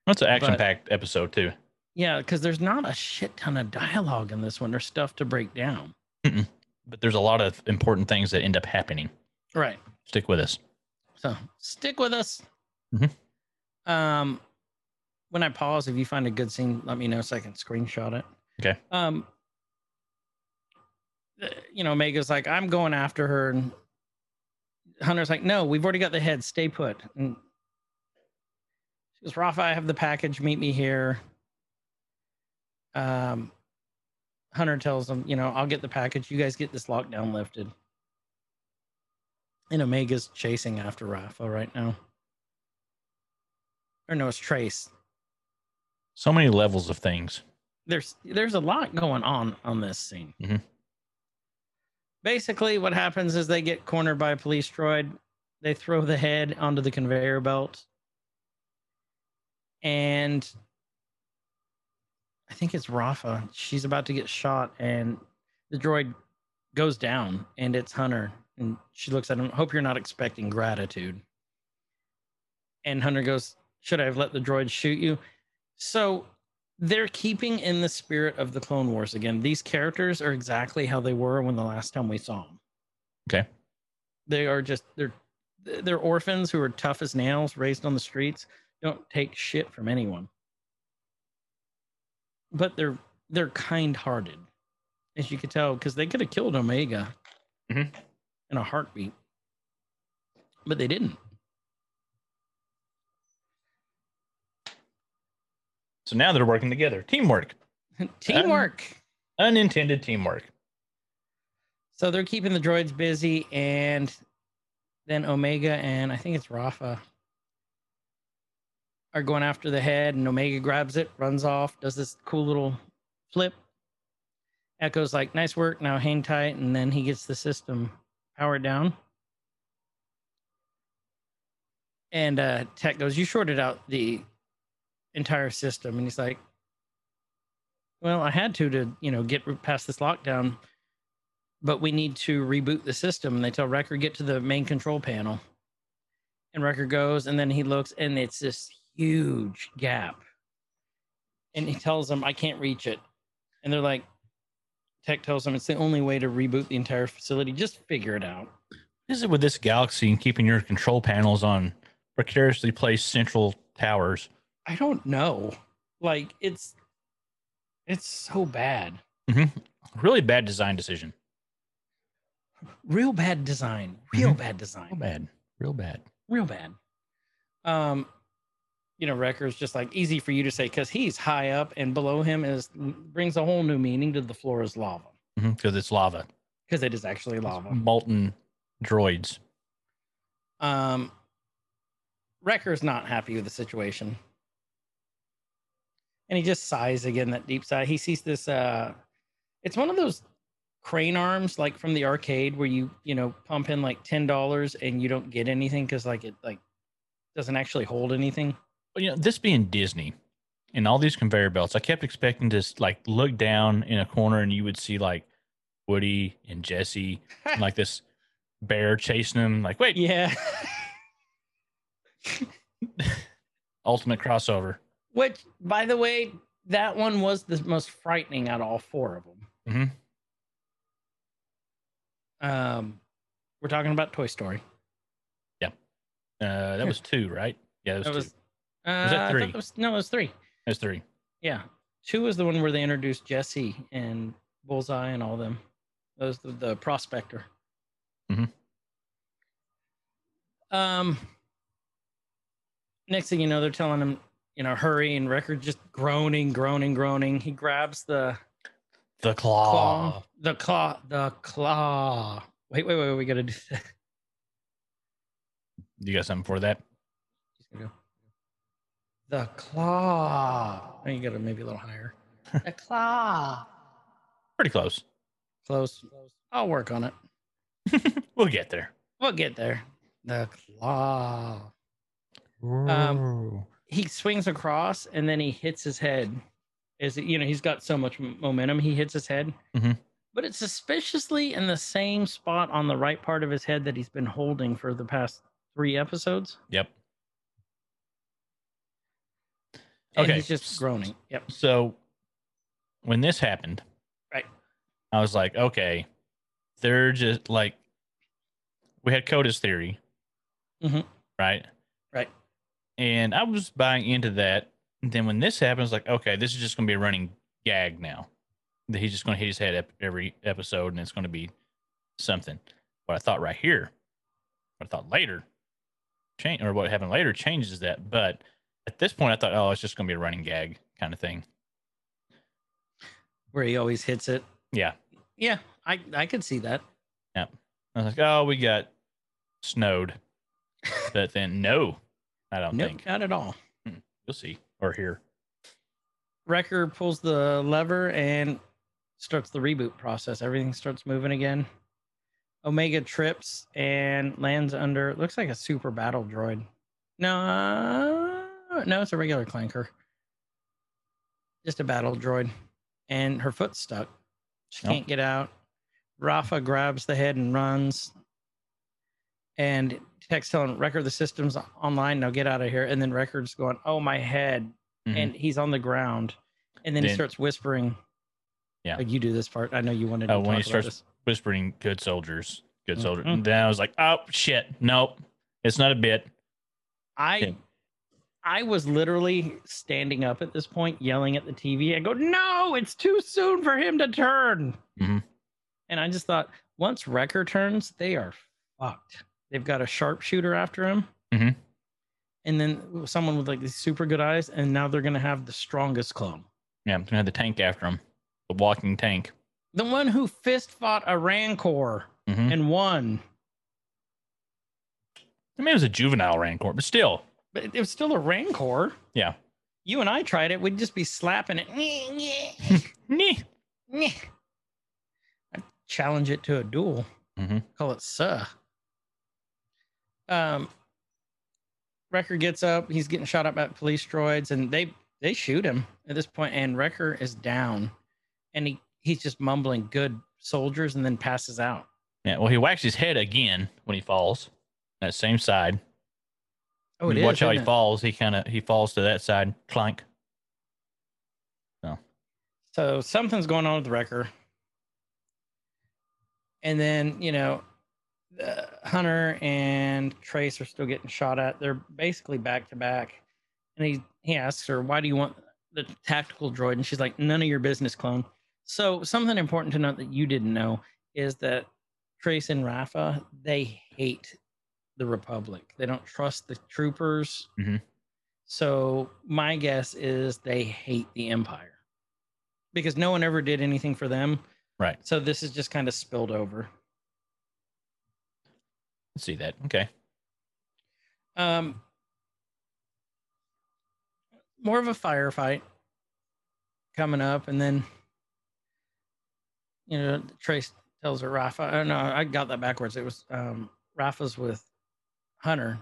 That's an action-packed episode too. Yeah, because there's not a shit ton of dialogue in this one. There's stuff to break down. Mm-mm. But there's a lot of important things that end up happening. Right. Stick with us. So stick with us. Mm-hmm. Um, when I pause, if you find a good scene, let me know so I can screenshot it. Okay. Um. You know, Omega's like, I'm going after her. And Hunter's like, no, we've already got the head. Stay put. And she goes, Rafa, I have the package. Meet me here. Um, Hunter tells him, you know, I'll get the package. You guys get this lockdown lifted. And Omega's chasing after Rafa right now. Or no, it's Trace. So many levels of things. There's, there's a lot going on on this scene. Mm-hmm. Basically, what happens is they get cornered by a police droid. They throw the head onto the conveyor belt. And I think it's Rafa. She's about to get shot, and the droid goes down, and it's Hunter. And she looks at him, hope you're not expecting gratitude. And Hunter goes, should I have let the droid shoot you? So... They're keeping in the spirit of the Clone Wars again. These characters are exactly how they were when the last time we saw them. Okay. They are just, they're they're orphans who are tough as nails, raised on the streets, don't take shit from anyone. But they're they're kind-hearted, as you could tell, because they could have killed Omega mm-hmm. in a heartbeat. But they didn't. So now they're working together. Teamwork. Teamwork. Un- unintended teamwork. So they're keeping the droids busy, and then Omega and I think it's Rafa are going after the head, and Omega grabs it, runs off, does this cool little flip. Echo's like, nice work, now hang tight, and then he gets the system powered down. And uh, Tech goes, you shorted out the entire system, and he's like, well, I had to to you know get past this lockdown, but we need to reboot the system. And they tell Wrecker, get to the main control panel, and Wrecker goes, and then he looks, and it's this huge gap, and he tells them, I can't reach it. And they're like, Tech tells them, it's the only way to reboot the entire facility, just figure it out. This is with this galaxy and keeping your control panels on precariously placed central towers. I don't know. Like, it's it's so bad. Mm-hmm. Really bad design decision. Real bad design. Real mm-hmm. bad design. Real bad. Real bad. Real bad. Um, you know, Wrecker's just like easy for you to say because he's high up, and below him is brings a whole new meaning to the floor is lava. Because mm-hmm, it's lava. Because it is actually lava. It's molten droids. Um, Wrecker's not happy with the situation. And he just sighs again, that deep sigh. He sees this, uh, it's one of those crane arms, like from the arcade where you, you know, pump in like ten dollars and you don't get anything because like it like doesn't actually hold anything. Well, you know, this being Disney and all these conveyor belts, I kept expecting to like look down in a corner and you would see like Woody and Jesse and like this bear chasing them. Like, wait. Yeah. Ultimate crossover. Which, by the way, that one was the most frightening out of all four of them. Mm-hmm. Um, we're talking about Toy Story. Yeah. Uh, that was two, right? Yeah, that was, that was two. Uh, was that three? That was, no, it was three. It was three. Yeah. Two was the one where they introduced Jesse and Bullseye and all them. That was the, the prospector. Mm-hmm. Um, next thing you know, they're telling him, you know, hurry, and Wrecker just groaning, groaning, groaning. He grabs the... The claw. claw. The claw. The claw. Wait, wait, wait. We got to do that. You got something for that? Just gonna go. The claw. Oh, you got to maybe a little higher. The claw. Pretty close. Close. I'll work on it. We'll get there. We'll get there. The claw. Ooh. Um... He swings across and then he hits his head. Is it, you know, he's got so much momentum, he hits his head. Mm-hmm. But it's suspiciously in the same spot on the right part of his head that he's been holding for the past three episodes. Yep. And okay. He's just groaning. Yep. So when this happened, right, I was like, okay, they're just like, we had Coda's theory, mm-hmm, right? Right. And I was buying into that. And then when this happens, like, okay, this is just going to be a running gag now. That he's just going to hit his head up every episode, and it's going to be something. What I thought right here, what I thought later, change or what happened later changes that. But at this point, I thought, oh, it's just going to be a running gag kind of thing, where he always hits it. Yeah, yeah, I I could see that. Yeah, I was like, oh, we got snowed, but then no. I don't nope, think. Not at all. You'll see or hear. Wrecker pulls the lever and starts the reboot process. Everything starts moving again. Omega trips and lands under, looks like a super battle droid. No, uh, no, it's a regular clanker. Just a battle droid. And her foot's stuck. She nope. can't get out. Rafa grabs the head and runs. And Tech's telling Wrecker the system's online. Now get out of here. And then Wrecker's going, oh, my head. Mm-hmm. And he's on the ground. And then, then he starts whispering. Yeah. Like, you do this part. I know you wanted to oh, talk when he about starts this. Whispering, good soldiers, good mm-hmm. soldiers. And then I was like, oh, shit. Nope. It's not a bit. I yeah. I was literally standing up at this point, yelling at the T V. I go, no, it's too soon for him to turn. Mm-hmm. And I just thought, once Wrecker turns, they are fucked. They've got a sharpshooter after him. Mm-hmm. And then someone with like these super good eyes. And now they're going to have the strongest clone. Yeah, I'm going to have the tank after him. The walking tank. The one who fist fought a Rancor mm-hmm. and won. I mean, it was a juvenile Rancor, but still. But it was still a Rancor. Yeah. You and I tried it. We'd just be slapping it. I'd challenge it to a duel. Mm-hmm. Call it Suh. Um, Wrecker gets up. He's getting shot up by police droids, and they they shoot him at this point. And Wrecker is down, and he he's just mumbling "good soldiers" and then passes out. Yeah. Well, he whacks his head again when he falls. That same side. Oh, it is. Watch how he falls. He kind of he falls to that side. Clank. So. So something's going on with Wrecker. And then you know. Uh, Hunter and Trace are still getting shot at. They're basically back to back. And he, he asks her, why do you want the tactical droid? And she's like, none of your business, clone. So something important to note that you didn't know is that Trace and Rafa, they hate the Republic. They don't trust the troopers. Mm-hmm. So my guess is they hate the Empire because no one ever did anything for them. Right. So this is just kind of spilled over. Let's see that. Okay. Um, more of a firefight coming up, and then, you know, Trace tells her Rafa. Oh, no, I got that backwards. It was um, Rafa's with Hunter.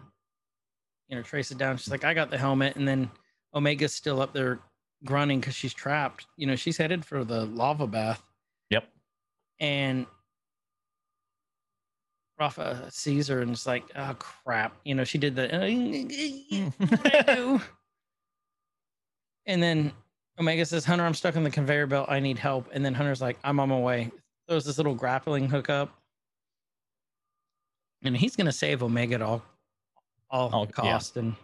You know, Trace it down. She's like, I got the helmet. And then Omega's still up there grunting because she's trapped. You know, she's headed for the lava bath. Yep. And Rafa sees her and is like, oh, crap. You know, she did the... And then Omega says, Hunter, I'm stuck in the conveyor belt. I need help. And then Hunter's like, I'm on my way. Throws this little grappling hook up. And he's going to save Omega at all all oh, cost. Yeah. And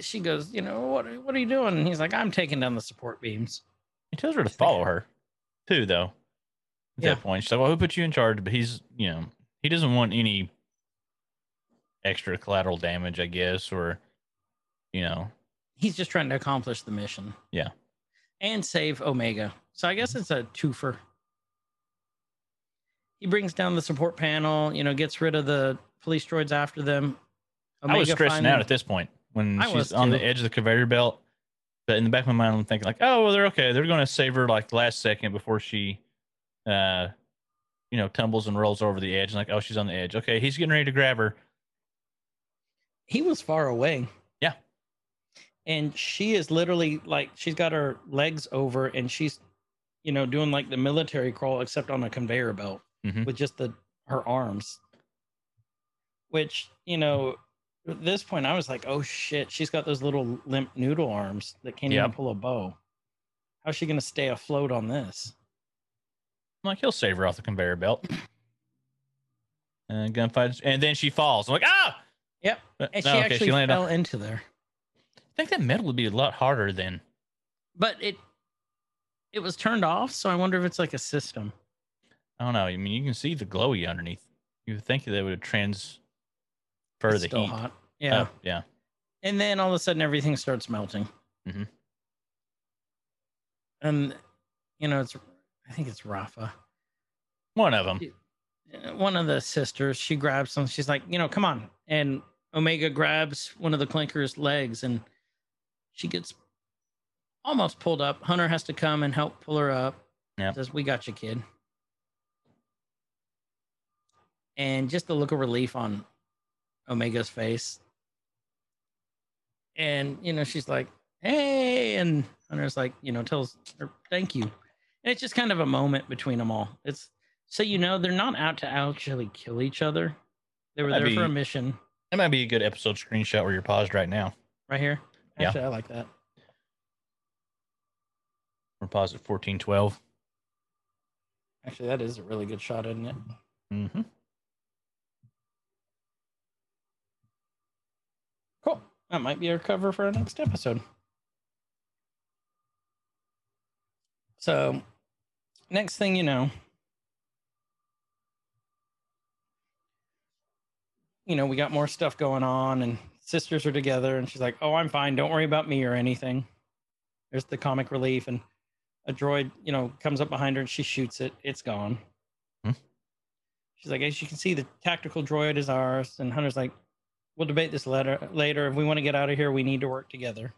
she goes, you know, what, what are you doing? And he's like, I'm taking down the support beams. He tells her to follow her, too, though. At yeah. that point, she's like, well, who put you in charge? But he's, you know, he doesn't want any extra collateral damage, I guess, or, you know. He's just trying to accomplish the mission. Yeah. And save Omega. So I guess it's a twofer. He brings down the support panel, you know, gets rid of the police droids after them. Omega I was stressing finally, out at this point when I she's on the edge of the conveyor belt. But in the back of my mind, I'm thinking like, oh, well, they're okay. They're going to save her like last second before she, uh, you know, tumbles and rolls over the edge. And like, oh, she's on the edge. Okay, he's getting ready to grab her. He was far away. Yeah. And she is literally like, she's got her legs over and she's, you know, doing like the military crawl, except on a conveyor belt mm-hmm. with just the her arms. Which, you know, at this point, I was like, oh, shit, she's got those little limp noodle arms that can't yep. even pull a bow. How's she going to stay afloat on this? I'm like, he'll save her off the conveyor belt. And gunfight. And then she falls. I'm like, ah! Yep. But, and she oh, okay, actually she fell off. into there. I think that metal would be a lot harder then. But it it was turned off, so I wonder if it's like a system. I don't know. I mean, you can see the glowy underneath. You would think that would have trans... For it's the still heat. Hot. Yeah. Oh, yeah. And then all of a sudden everything starts melting. Mm-hmm. And, you know, it's, I think it's Rafa. One of them. She, one of the sisters, she grabs them. She's like, you know, come on. And Omega grabs one of the Clinker's legs and she gets almost pulled up. Hunter has to come and help pull her up. Yeah. Says, we got you, kid. And just the look of relief on Omega's face. And, you know, she's like, hey, and Hunter's like, you know, tells her, thank you. And it's just kind of a moment between them all. It's so, you know, they're not out to actually kill each other. They were there for a mission. That might be a good episode screenshot where you're paused right now. Right here? Actually, yeah. I like that. We're paused at fourteen twelve. Actually, that is a really good shot, isn't it? Mm-hmm. Cool. That might be our cover for our next episode. So, next thing you know, you know, we got more stuff going on, and sisters are together, and she's like, oh, I'm fine. Don't worry about me or anything. There's the comic relief, and a droid, you know, comes up behind her, and she shoots it. It's gone. Hmm. She's like, as you can see, the tactical droid is ours, and Hunter's like, we'll debate this later. Later, if we want to get out of here, we need to work together.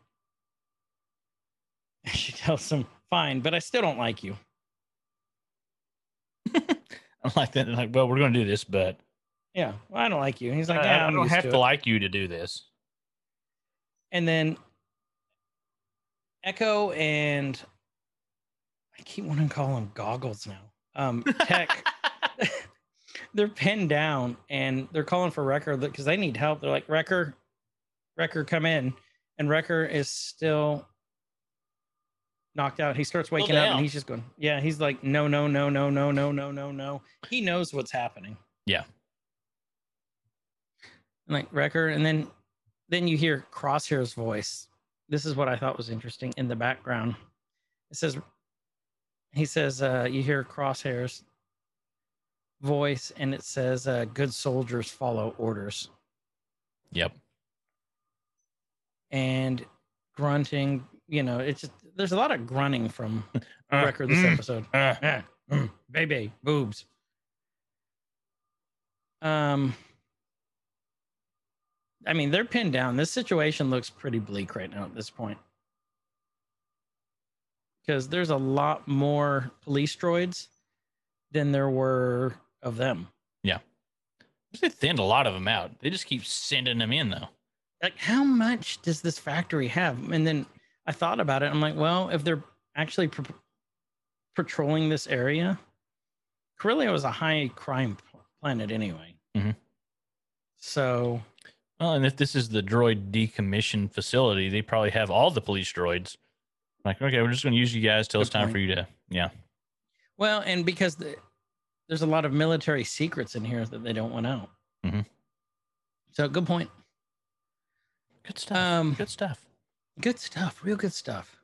And she tells him, fine, but I still don't like you. I like that. They're like, well, we're going to do this, but... Yeah, well, I don't like you. And he's like, yeah, I, I, I don't have to, to like you to do this. And then Echo and... I keep wanting to call them Goggles now. Um, Tech... They're pinned down and they're calling for Wrecker because they need help. They're like, Wrecker, Wrecker, come in. And Wrecker is still knocked out. He starts waking up and he's just going, yeah, he's like, no, no, no, no, no, no, no, no, no. He knows what's happening. Yeah. And like Wrecker. And then, then you hear Crosshair's voice. This is what I thought was interesting in the background. It says, he says, uh, you hear Crosshair's voice and it says uh good soldiers follow orders. Yep. and grunting. You know, it's just, there's a lot of grunting from uh, Wrecker this mm, episode. Uh, uh, mm, baby, boobs. Um, I mean, they're pinned down. This situation looks pretty bleak right now at this point, because there's a lot more police droids than there were of them. Yeah. They thinned a lot of them out. They just keep sending them in, though. Like, how much does this factory have? And then I thought about it. I'm like, well, if they're actually pr- patrolling this area, Corellia was a high crime planet anyway. Mm-hmm. So... Well, and if this is the droid decommissioned facility, they probably have all the police droids. Like, okay, we're just going to use you guys till Good it's time point. for you to... Yeah. Well, and because the, there's a lot of military secrets in here that they don't want out. Mm-hmm. So, good point. Good stuff. Um, good stuff. Good stuff. Real good stuff.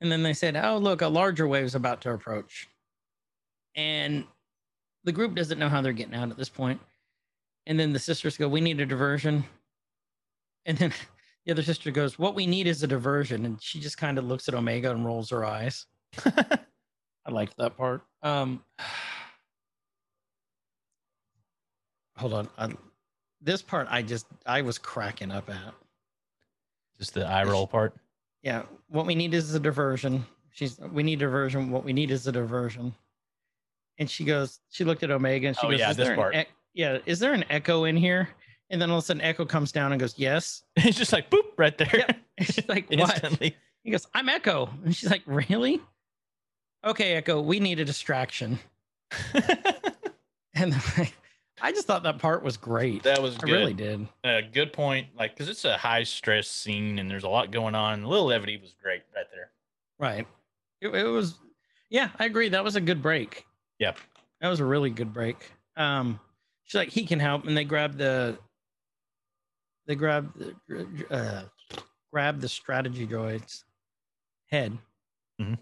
And then they said, oh, look, a larger wave's about to approach. And the group doesn't know how they're getting out at this point. And then the sisters go, we need a diversion. And then the other sister goes, what we need is a diversion. And she just kind of looks at Omega and rolls her eyes. I liked that part. Um, hold on. I, this part, I just, I was cracking up at. Just the eye roll part? Yeah. What we need is a diversion. She's, we need a diversion. What we need is a diversion. And she goes, she looked at Omega and she oh, goes, yeah, is this there part. An e- yeah, is there an echo in here? And then all of a sudden, Echo comes down and goes, yes. It's just like, boop, right there. Yep. She's like, what? Instantly. He goes, I'm Echo. And she's like, really? Okay, Echo, we need a distraction. And like, I just thought that part was great. That was good. I really did. Uh, good point. Like, because it's a high-stress scene, and there's a lot going on. A little levity was great right there. Right. It, it was, yeah, I agree. That was a good break. Yep. That was a really good break. Um, she's like, he can help, and they grab the, they grab the, uh, grab the strategy droid's head. Mm-hmm.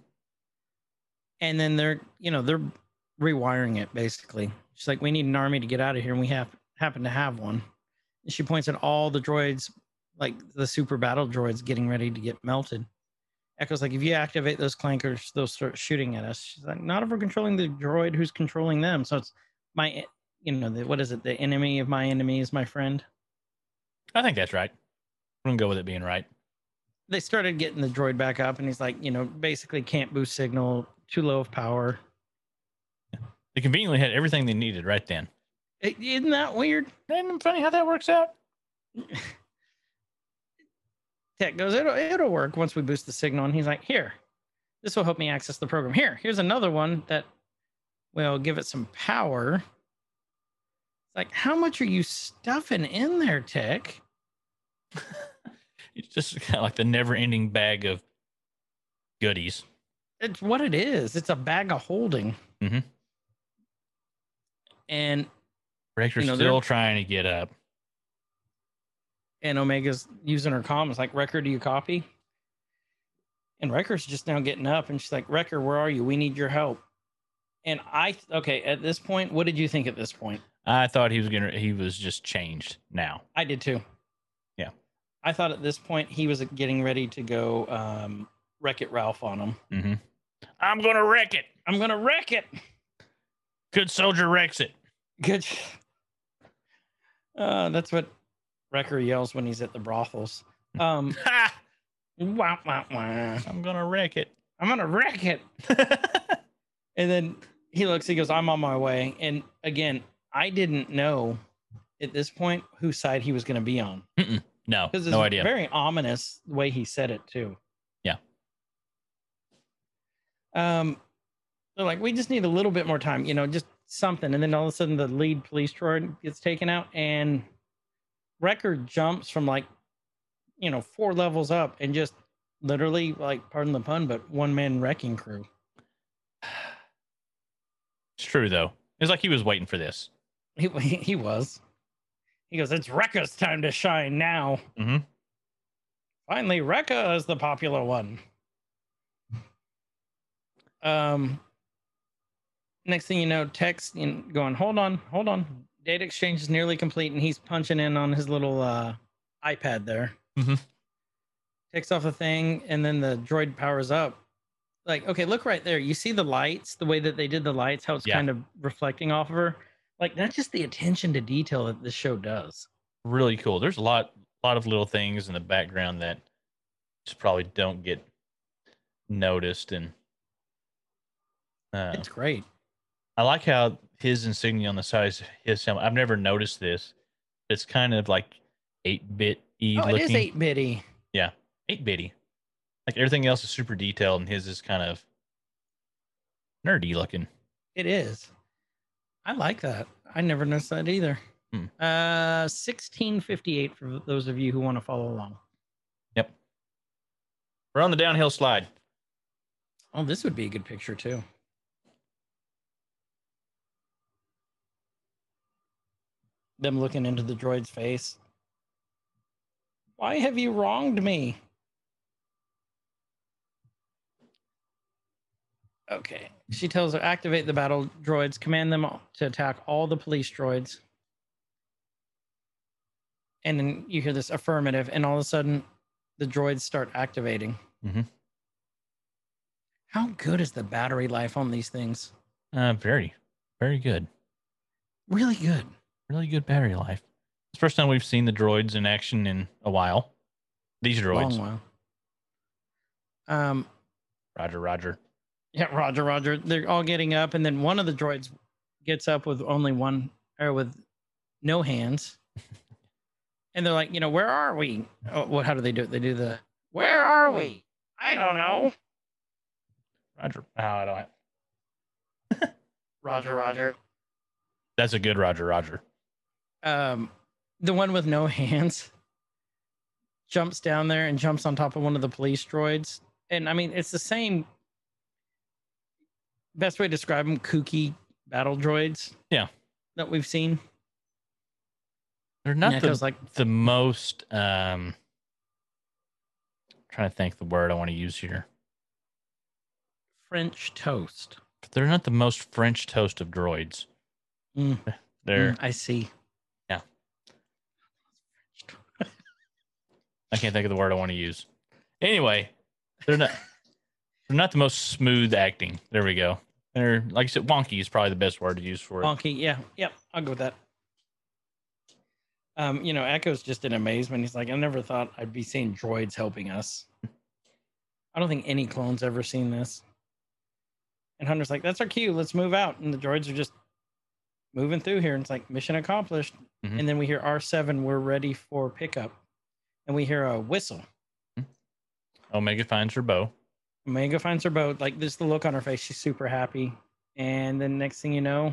And then they're, you know, they're rewiring it, basically. She's like, we need an army to get out of here, and we have happen to have one. And she points at all the droids, like the super battle droids getting ready to get melted. Echo's like, if you activate those clankers, they'll start shooting at us. She's like, not if we're controlling the droid who's controlling them. So it's my, you know, the, what is it? The enemy of my enemy is my friend. I think that's right. I'm going to go with it being right. They started getting the droid back up, and he's like, you know, basically can't boost signal. Too low of power. They conveniently had everything they needed right then. It, isn't that weird? Isn't it funny how that works out? Tech goes, it'll, it'll work once we boost the signal. And he's like, here, this will help me access the program. Here, here's another one that will give it some power. It's like, how much are you stuffing in there, Tech? It's just kind of like the never-ending bag of goodies. It's what it is. It's a bag of holding. Mm-hmm. And Wrecker's you know, still trying to get up. And Omega's using her comms like, Wrecker, do you copy? And Wrecker's just now getting up, and she's like, Wrecker, where are you? We need your help. And I okay, at this point, what did you think at this point? I thought he was gonna he was just changed now. I did too. Yeah. I thought at this point he was getting ready to go um Wreck It Ralph on him. Mm-hmm. I'm gonna wreck it. I'm gonna wreck it. Good soldier wrecks it. Good. Uh, that's what Wrecker yells when he's at the brothels. Um, wah, wah, wah. I'm gonna wreck it. I'm gonna wreck it. And then he looks. He goes, "I'm on my way." And again, I didn't know at this point whose side he was gonna be on. Mm-mm. No, because it's no idea. Very ominous the way he said it too. Um, they're like, we just need a little bit more time, you know, just something. And then all of a sudden the lead police droid gets taken out, and Wrecker jumps from like, you know, four levels up and just literally, like, pardon the pun, but one man wrecking crew. It's true though. It's like he was waiting for this. He, he was, he goes, it's Wrecker's time to shine now. Mm-hmm. Finally, Wrecker is the popular one. Um, next thing you know, Tech's in, going, hold on, hold on. Data exchange is nearly complete, and he's punching in on his little uh, iPad there. Mm-hmm. takes off the thing, and then the droid powers up. Like, okay, look right there. You see the lights, the way that they did the lights, how it's yeah. kind of reflecting off of her. Like, that's just the attention to detail that this show does. Really cool. There's a lot, lot of little things in the background that just probably don't get noticed. And uh, it's great. I like how his insignia on the side is his helmet. I've never noticed this. It's kind of like eight bit-y oh, looking. Oh, it is eight bit-y. Yeah, eight bit-y. Like, everything else is super detailed, and his is kind of nerdy looking. It is. I like that. I never noticed that either. Hmm. Uh, sixteen fifty-eight for those of you who want to follow along. Yep. We're on the downhill slide. Oh, this would be a good picture, too. Them looking into the droid's face. Why have you wronged me? Okay. She tells her, activate the battle droids. Command them to attack all the police droids. And then you hear this affirmative, and all of a sudden, the droids start activating. Mm-hmm. How good is the battery life on these things? Uh, very, very good. Really good. Really good battery life. It's the first time we've seen the droids in action in a while. These droids. Long while. Um, Roger, Roger. Yeah, Roger, Roger. They're all getting up, and then one of the droids gets up with only one, or with no hands. And they're like, you know, where are we? Oh, what? How do they do it? They do the, where are we? I don't know. Roger. Oh, I don't. Roger, Roger. That's a good Roger, Roger. Um, the one with no hands jumps down there and jumps on top of one of the police droids. And I mean, it's the same. Best way to describe them, kooky battle droids. Yeah. That we've seen. They're not the, like, the most, um, I'm trying to think the word I want to use here. French toast. But they're not the most French toast of droids. Mm. They're. Mm, I see. Yeah. I can't think of the word I want to use. Anyway, they're not, they're not the most smooth acting. There we go. They're, like I said, wonky is probably the best word to use for it. Wonky, yeah. Yep, I'll go with that. Um, you know, Echo's just in amazement. He's like, I never thought I'd be seeing droids helping us. I don't think any clone's ever seen this. And Hunter's like, that's our cue. Let's move out. And the droids are just moving through here. And it's like, mission accomplished. Mm-hmm. And then we hear R seven, we're ready for pickup. And we hear a whistle. Omega finds her bow. Omega finds her boat. Like, this, the look on her face, she's super happy. And then next thing you know,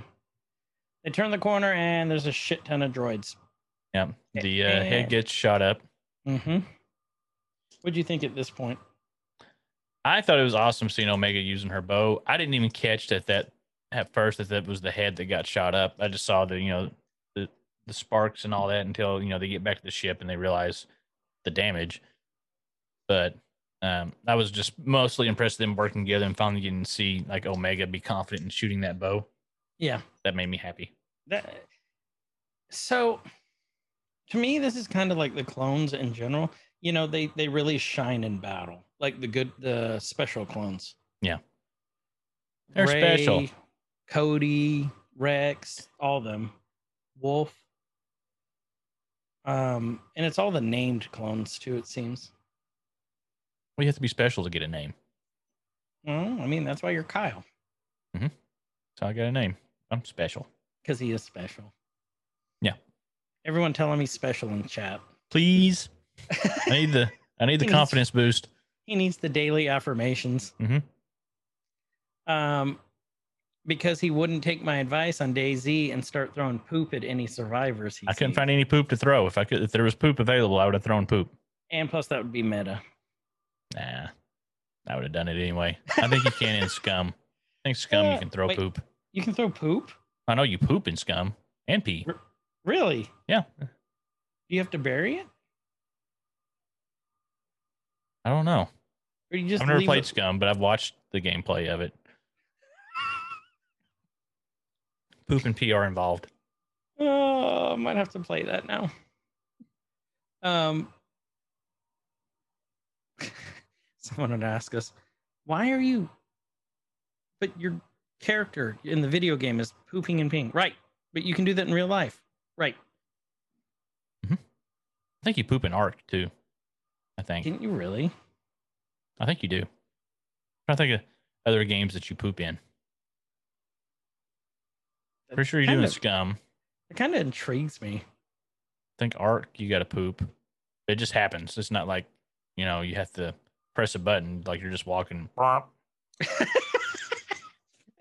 they turn the corner and there's a shit ton of droids. Yeah, the uh, and... head gets shot up. Mm-hmm. What'd you think at this point? I thought it was awesome seeing Omega using her bow. I didn't even catch that that at first that that was the head that got shot up. I just saw the you know the the sparks and all that until you know they get back to the ship and they realize the damage. But. Um, I was just mostly impressed with them working together and finally getting to see like Omega be confident in shooting that bow. Yeah. That made me happy. That, so to me, this is kind of like the clones in general. You know, they, they really shine in battle. Like the good, the special clones. Yeah. They're Ray, special. Cody, Rex, all of them. Wolf. Um, and it's all the named clones too, it seems. Well, you have to be special to get a name. Well, I mean, that's why you're Kyle. Mm-hmm. So I got a name. I'm special. Because he is special. Yeah. Everyone tell him he's special in chat. Please. I need the I need the confidence needs, boost. He needs the daily affirmations. Mm-hmm. Um, because he wouldn't take my advice on Day Z and start throwing poop at any survivors. He I couldn't sees. find any poop to throw. If I could, if there was poop available, I would have thrown poop. And plus, that would be meta. Nah, I would have done it anyway. I think you can in Scum. I think Scum, yeah. you can throw Wait, poop. You can throw poop? I know you poop in Scum and pee. R- really? Yeah. Do you have to bury it? I don't know. Or you just I've never played it- Scum, but I've watched the gameplay of it. Poop and pee are involved. Oh, I might have to play that now. Um... someone would ask us, why are you, but your character in the video game is pooping and peeing. Right. But you can do that in real life. Right. Mm-hmm. I think you poop in Ark too. I think. Didn't you really? I think you do. I think of other games that you poop in. That Pretty sure you're doing of, Scum. It kind of intrigues me. I think Ark, you got to poop. It just happens. It's not like, you know, you have to press a button, like you're just walking. And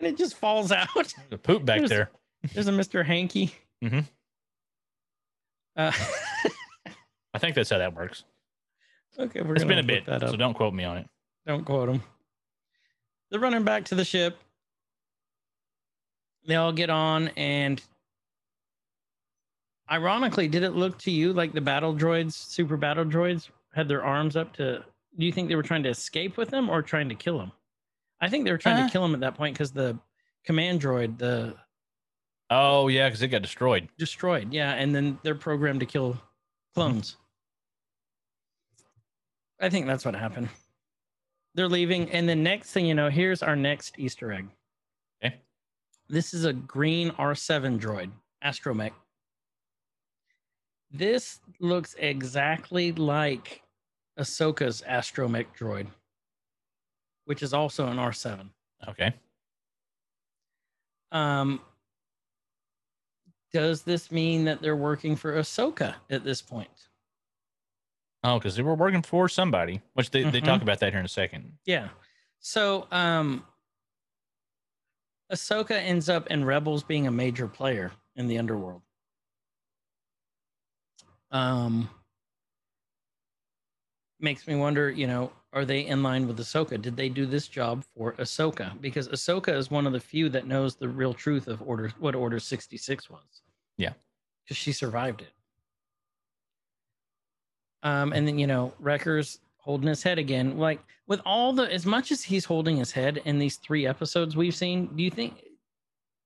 it just falls out. There's a poop back there's, there. There's a Mister Hanky. Mm-hmm. Uh, I think that's how that works. Okay, we're it's been a bit, so don't quote me on it. Don't quote him. They're running back to the ship. They all get on, and ironically, did it look to you like the battle droids, super battle droids, had their arms up to... Do you think they were trying to escape with them or trying to kill them? I think they were trying uh-huh. to kill them at that point because the command droid, the... Oh, yeah, because it got destroyed. Destroyed, yeah, and then they're programmed to kill clones. Mm-hmm. I think that's what happened. They're leaving, and the next thing you know, here's our next Easter egg. Okay. This is a green R seven droid, astromech. This looks exactly like Ahsoka's astromech droid, which is also an R seven. Okay. Um, does this mean that they're working for Ahsoka at this point? Oh, because they were working for somebody, which they, mm-hmm. they talk about that here in a second. Yeah. So um, Ahsoka ends up in Rebels being a major player in the underworld. Um, makes me wonder, you know, are they in line with Ahsoka? Did they do this job for Ahsoka? Because Ahsoka is one of the few that knows the real truth of order, what Order sixty-six was. Yeah. Because she survived it. Um, and then, you know, Wrecker's holding his head again. Like, with all the, as much as he's holding his head in these three episodes we've seen, do you think,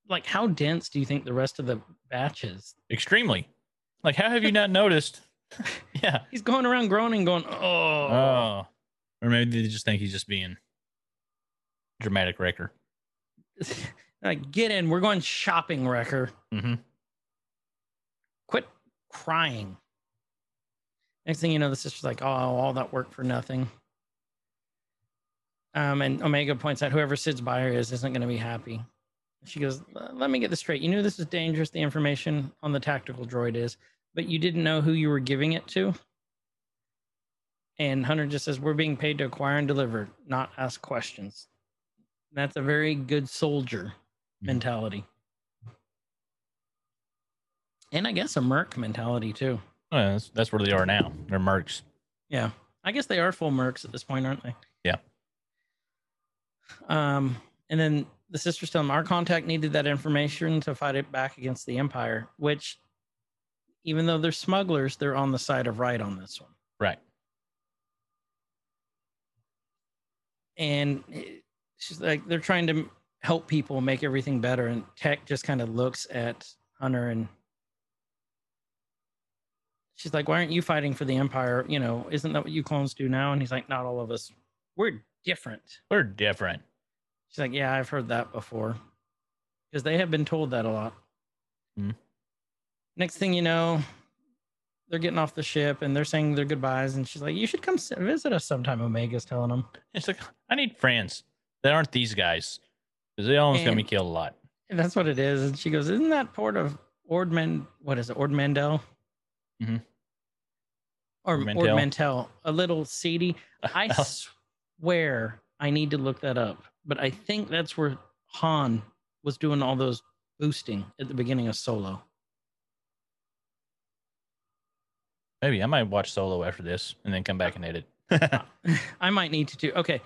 like, how dense do you think the rest of the batch is? Extremely. Like, how have you not noticed? Yeah. He's going around groaning, going, oh. Oh. Or maybe they just think he's just being dramatic, Wrecker. Like, get in. We're going shopping, Wrecker. Mm-hmm. Quit crying. Next thing you know, the sister's like, oh, all that work for nothing. Um, and Omega points out whoever Sid's buyer is isn't going to be happy. She goes, let me get this straight. You knew this was dangerous, the information on the tactical droid is, but you didn't know who you were giving it to? And Hunter just says, we're being paid to acquire and deliver, not ask questions. And that's a very good soldier mm-hmm. mentality. And I guess a merc mentality, too. Oh, yeah, that's, that's where they are now. They're mercs. Yeah. I guess they are full mercs at this point, aren't they? Yeah. Um, and then the sisters tell them our contact needed that information to fight it back against the Empire, which, even though they're smugglers, they're on the side of right on this one. Right. And she's like, they're trying to help people make everything better. And Tech just kind of looks at Hunter and she's like, why aren't you fighting for the Empire? You know, isn't that what you clones do now? And he's like, not all of us. We're different. We're different. She's like, yeah, I've heard that before. Because they have been told that a lot. Mm-hmm. Next thing you know, they're getting off the ship and they're saying their goodbyes. And she's like, you should come visit us sometime, Omega's telling them. It's like, I need friends that aren't these guys. Because they almost got me killed a lot. And that's what it is. And she goes, isn't that port of Ord Man? What is it? Ord Mantell? Mm-hmm. Or Mantell. Ord Mantell, a little seedy. I swear I need to look that up, but I think that's where Han was doing all those boosting at the beginning of Solo. Maybe I might watch Solo after this and then come back and edit. I might need to too. Okay,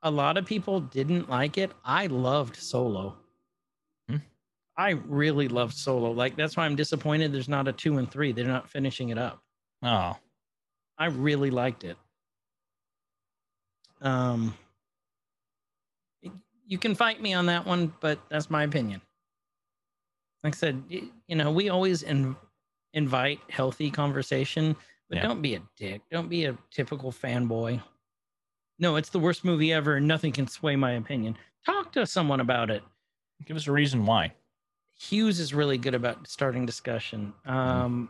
a lot of people didn't like it. I loved Solo. I really love Solo. Like, that's why I'm disappointed there's not a two and three. They're not finishing it up. Oh. I really liked it. Um, you can fight me on that one, but that's my opinion. Like I said, you know, we always in, invite healthy conversation, but yeah. Don't be a dick. Don't be a typical fanboy. no, it's the worst movie ever and nothing can sway my opinion. Talk to someone about it. Give us a reason why. Hughes is really good about starting discussion. Um,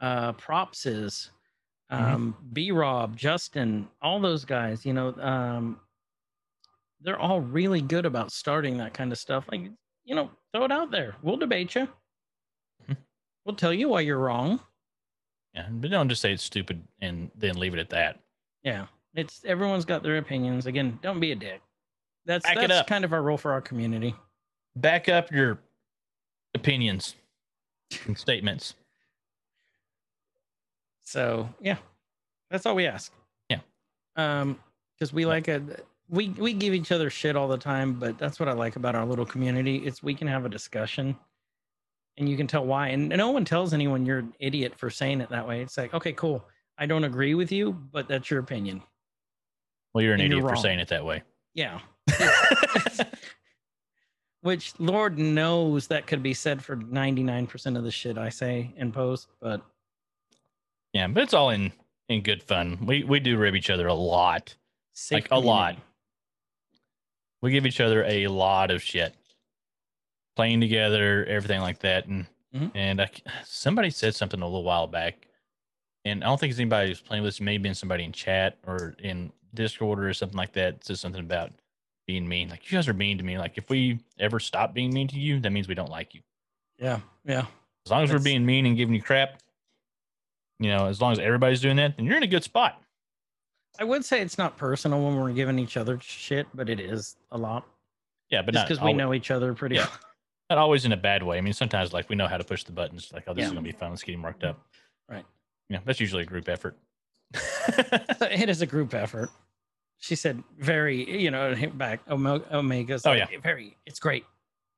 uh, Props is, um, mm-hmm. B-Rob, Justin, all those guys, you know, um, they're all really good about starting that kind of stuff. Like, you know, throw it out there. We'll debate you. Mm-hmm. We'll tell you why you're wrong. Yeah, but don't just say it's stupid and then leave it at that. Yeah, it's everyone's got their opinions. Again, don't be a dick. That's, Back that's it up. kind of our role for our community. Back up your opinions and statements. So, yeah, that's all we ask. Yeah. Um, because we like a, we, we give each other shit all the time, but that's what I like about our little community. It's we can have a discussion and you can tell why. And, and no one tells anyone you're an idiot for saying it that way. It's like, okay, cool. I don't agree with you, but that's your opinion. Well, you're an and idiot you're for saying it that way. Yeah. Which Lord knows that could be said for ninety-nine percent of the shit I say and post, but yeah, but it's all in, in good fun. We, we do rib each other a lot, Safe like community. a lot. We give each other a lot of shit playing together, everything like that. And, mm-hmm. and I, somebody said something a little while back, and I don't think it's anybody who's playing with this, maybe in somebody in chat or in Discord or something like that, says something about being mean. Like, you guys are mean to me. Like, if we ever stop being mean to you, that means we don't like you. Yeah, yeah. As long as That's... we're being mean and giving you crap, you know, as long as everybody's doing that, then you're in a good spot. I would say it's not personal when we're giving each other shit, but it is a lot. Yeah, but just because we know each other pretty well. Yeah. Not always in a bad way. I mean, sometimes, like, we know how to push the buttons. Like, oh, this yeah. is going to be fun. Let's get him worked up. Right. Yeah, that's usually a group effort. It is a group effort. She said, very, you know, back Omega's. Oh, like, yeah. Very, it's great.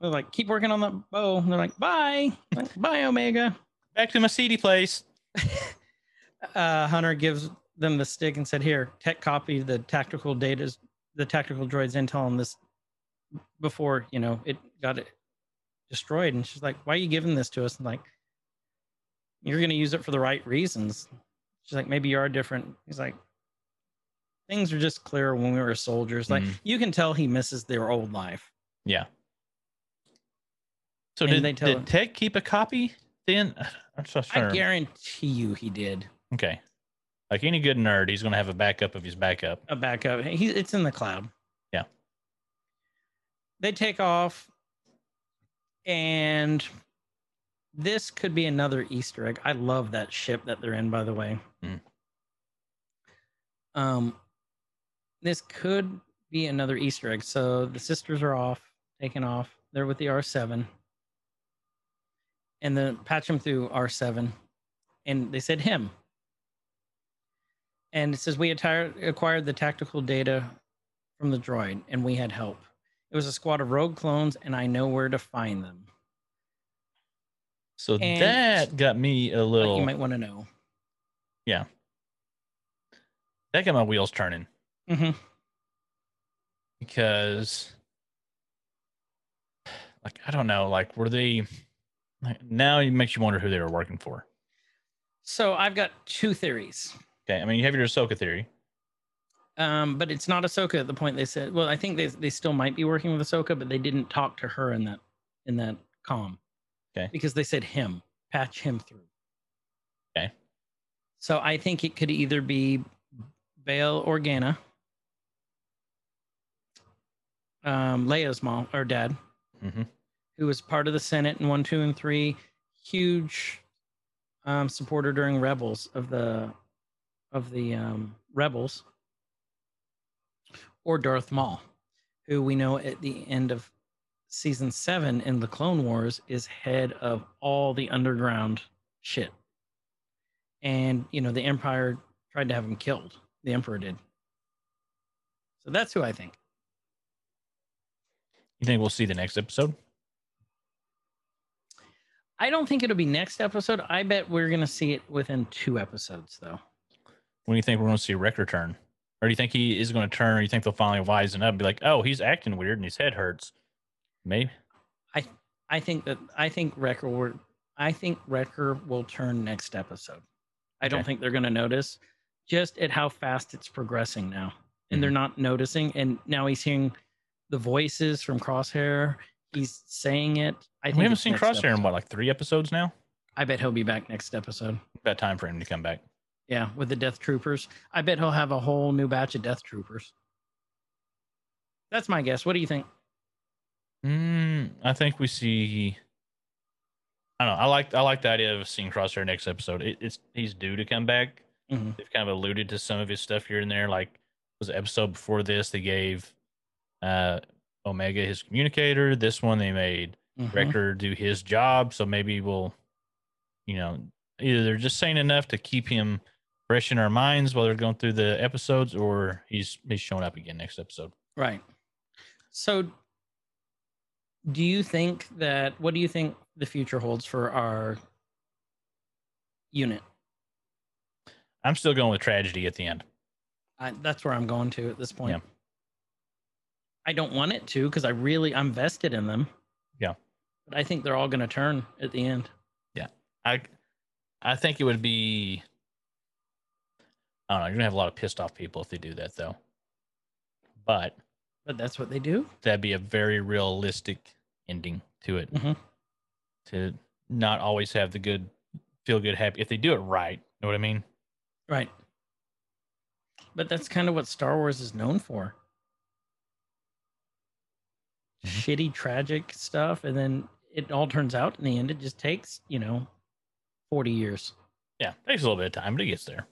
They're like, keep working on that bow. And they're like, bye. Like, bye, Omega. Back to my seedy place. uh, Hunter gives them the stick and said, here, Tech copy the tactical data's, the tactical droid's intel on this before, you know, it got it destroyed. And she's like, why are you giving this to us? And like, you're going to use it for the right reasons. She's like, maybe you are different. He's like, things are just clearer when we were soldiers. Like, mm-hmm. you can tell he misses their old life. Yeah. So and did they tell did Tech keep a copy then? I'm so sorry. I guarantee you he did. Okay. Like any good nerd, he's going to have a backup of his backup. A backup. He, it's in the cloud. Yeah. They take off. And this could be another Easter egg. I love that ship that they're in, by the way. Mm. Um, this could be another Easter egg. So the sisters are off, taken off. They're with the R seven. And then patch him through R seven. And they said him. And it says, we attire, acquired the tactical data from the droid, and we had help. It was a squad of rogue clones, and I know where to find them. So and that got me a little... You might want to know. Yeah. That got my wheels turning. Mm-hmm. Because, like, I don't know, like, were they... Like, now it makes you wonder who they were working for. So I've got two theories. Okay, I mean, you have your Ahsoka theory. Um, but it's not Ahsoka at the point they said. Well, I think they they still might be working with Ahsoka, but they didn't talk to her in that in that comm. Okay. Because they said him, patch him through. Okay. So I think it could either be Bail Organa, um, Leia's mom or dad, mm-hmm. who was part of the Senate in one, two, and three, huge um, supporter during Rebels of the of the um, Rebels. Or Darth Maul, who we know at the end of season seven in the Clone Wars is head of all the underground shit. And, you know, the Empire tried to have him killed. The Emperor did. So that's who I think. You think we'll see the next episode? I don't think it'll be next episode. I bet we're going to see it within two episodes, though. When do you think we're going to see Wrecker turn? Or do you think he is going to turn? Or do you think they'll finally wisen up and be like, "Oh, he's acting weird and his head hurts"? Maybe. I I think that I think Wrecker will I think Wrecker will turn next episode. I okay. don't think they're going to notice just at how fast it's progressing now. and they're not noticing. And now he's hearing the voices from Crosshair. He's saying it. I think we haven't seen Crosshair episode. in what, like three episodes now? I bet he'll be back next episode. About time for him to come back. Yeah, with the Death Troopers. I bet he'll have a whole new batch of Death Troopers. That's my guess. What do you think? Mm, I think we see... I don't know. I like I like the idea of seeing Crosshair next episode. It, it's he's due to come back. Mm-hmm. They've kind of alluded to some of his stuff here and there. Like, was the episode before this, they gave uh, Omega his communicator. This one, they made mm-hmm. Wrecker do his job. So maybe we'll, you know, either they're just saying enough to keep him fresh in our minds while they're going through the episodes, or he's he's showing up again next episode. Right. So, do you think that? What do you think the future holds for our unit? I'm still going with tragedy at the end. I, that's where I'm going to at this point. Yeah. I don't want it to, because I really, I'm vested in them. Yeah. But I think they're all going to turn at the end. Yeah. I I think it would be, I don't know, you're going to have a lot of pissed off people if they do that, though. But. But that's what they do? That'd be a very realistic ending to it. Mm-hmm. To not always have the good, feel good, happy. If they do it right, you know what I mean? Right. But that's kind of what Star Wars is known for. Mm-hmm. Shitty, tragic stuff. And then it all turns out in the end. It just takes, you know, forty years. Yeah, takes a little bit of time, but it gets there.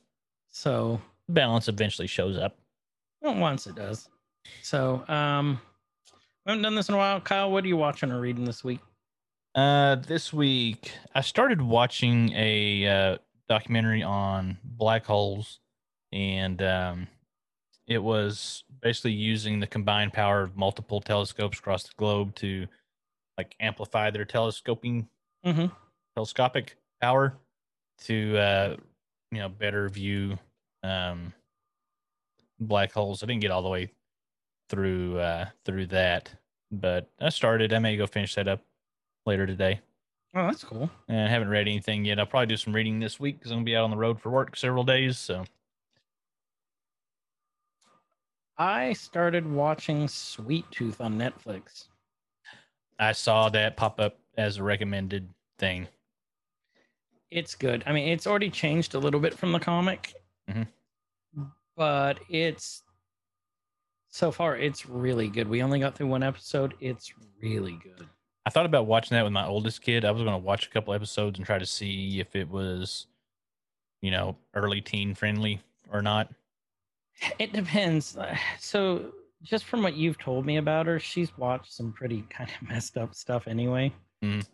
So the balance eventually shows up. Well, once it does. So um, I haven't done this in a while. Kyle, what are you watching or reading this week? Uh, this week, I started watching a uh, documentary on black holes, and um, it was basically using the combined power of multiple telescopes across the globe to like amplify their telescoping, mm-hmm. telescopic power to uh, you know, better view um, black holes. I didn't get all the way through uh, through that, but I started. I may go finish that up later today. Oh, that's cool. And I haven't read anything yet. I'll probably do some reading this week because I'm gonna be out on the road for work several days. So I started watching Sweet Tooth on Netflix. I saw that pop up as a recommended thing. It's good. I mean, it's already changed a little bit from the comic, mm-hmm. but it's so far it's really good. We only got through one episode. It's really good. I thought about watching that with my oldest kid. I was going to watch a couple episodes and try to see if it was, you know, early teen friendly or not. It depends. So just from what you've told me about her, she's watched some pretty kind of messed up stuff anyway. Mm.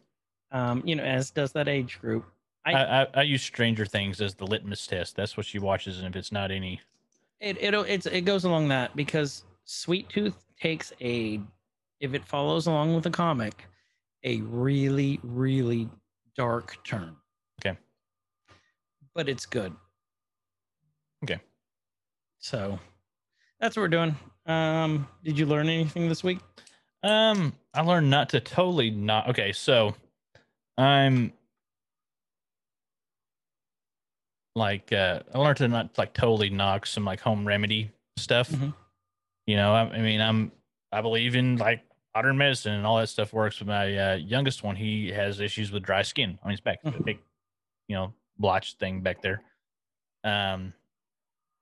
Um, you know, as does that age group. I I, I I use Stranger Things as the litmus test. That's what she watches, and if it's not any, it it it's it goes along that, because Sweet Tooth takes a, if it follows along with the comic, a really, really dark turn. Okay. But it's good. Okay. So that's what we're doing. Um, did you learn anything this week? Um, I learned not to totally not. Okay, so I'm like, uh, I learned to not like totally knock some like home remedy stuff. Mm-hmm. You know, I, I mean, I'm, I believe in like modern medicine and all that stuff works. But my uh, youngest one, he has issues with dry skin on his back, mm-hmm. big, you know, blotch thing back there. Um,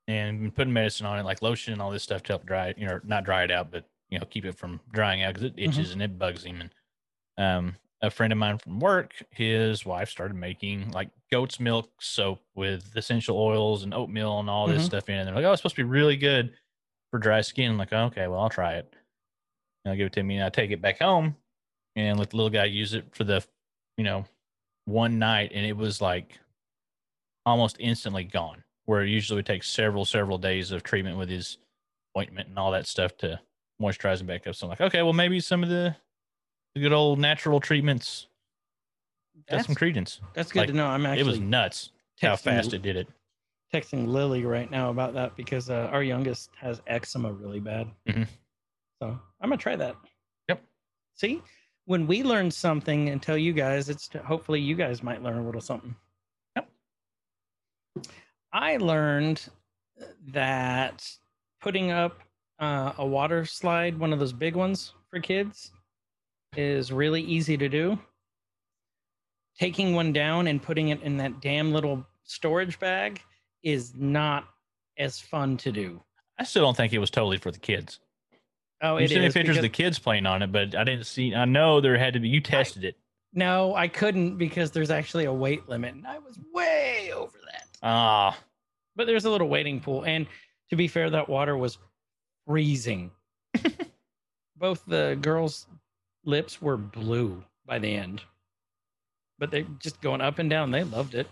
and putting medicine on it, like lotion and all this stuff to help dry it, you know, not dry it out, but, you know, keep it from drying out, because it itches mm-hmm. and it bugs him. And um, a friend of mine from work, his wife started making like goat's milk soap with essential oils and oatmeal and all this mm-hmm. stuff in it. And they're like, oh, it's supposed to be really good for dry skin. I'm like, oh, okay, well, I'll try it. And I'll give it to me, and I take it back home and let the little guy use it for the, you know, one night. And it was like almost instantly gone, where it usually would take several, several days of treatment with his ointment and all that stuff to moisturize him back up. So I'm like, okay, well, maybe some of the, the good old natural treatments got some credence. That's good, like, to know. I'm actually, it was nuts how fast it did it. Texting Lily right now about that, because uh, our youngest has eczema really bad. Mm-hmm. So I'm going to try that. Yep. See, when we learn something and tell you guys, it's to, hopefully you guys might learn a little something. Yep. I learned that putting up uh, a water slide, one of those big ones for kids, is really easy to do. Taking one down and putting it in that damn little storage bag is not as fun to do. I still don't think it was totally for the kids. Oh, it is. You sent me pictures of the kids playing on it, but I didn't see. I know there had to be. You tested it. No, I couldn't because there's actually a weight limit, and I was way over that. Ah, uh, but there's a little waiting pool, and to be fair, that water was freezing. Both the girls' lips were blue by the end, but they're just going up and down. They loved it.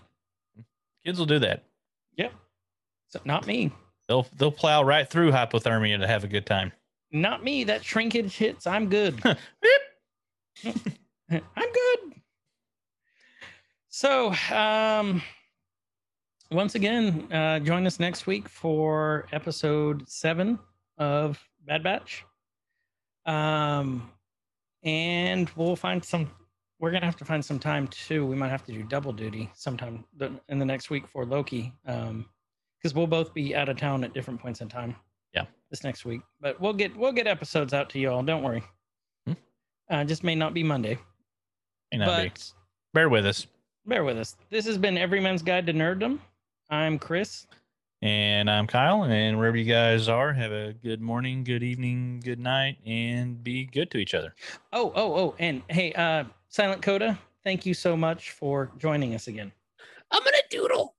Kids will do that. Yep. So not me. They'll they'll plow right through hypothermia to have a good time. Not me. That shrinkage hits. I'm good. I'm good. So, um, once again, uh, join us next week for episode seven of Bad Batch. Um, and we'll find some, we're going to have to find some time too. We might have to do double duty sometime in the next week for Loki. Um, cause we'll both be out of town at different points in time. Yeah, this next week, but we'll get we'll get episodes out to y'all. Don't worry, hmm? uh, just may not be Monday. May not but be. Bear with us. Bear with us. This has been Everyman's Guide to Nerddom. I'm Chris, and I'm Kyle. And wherever you guys are, have a good morning, good evening, good night, and be good to each other. Oh, oh, oh! And hey, uh, Silent Coda, thank you so much for joining us again. I'm gonna doodle.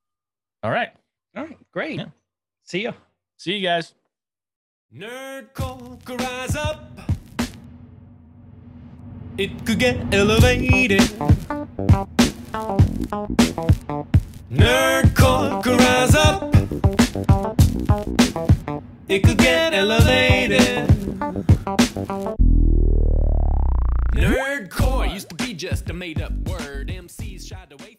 All right. All right. Great. Yeah. See ya. See you guys. Nerdcore could rise up. It could get elevated. Nerdcore could rise up. It could get elevated. Nerdcore used to be just a made up word. M Cs shied away from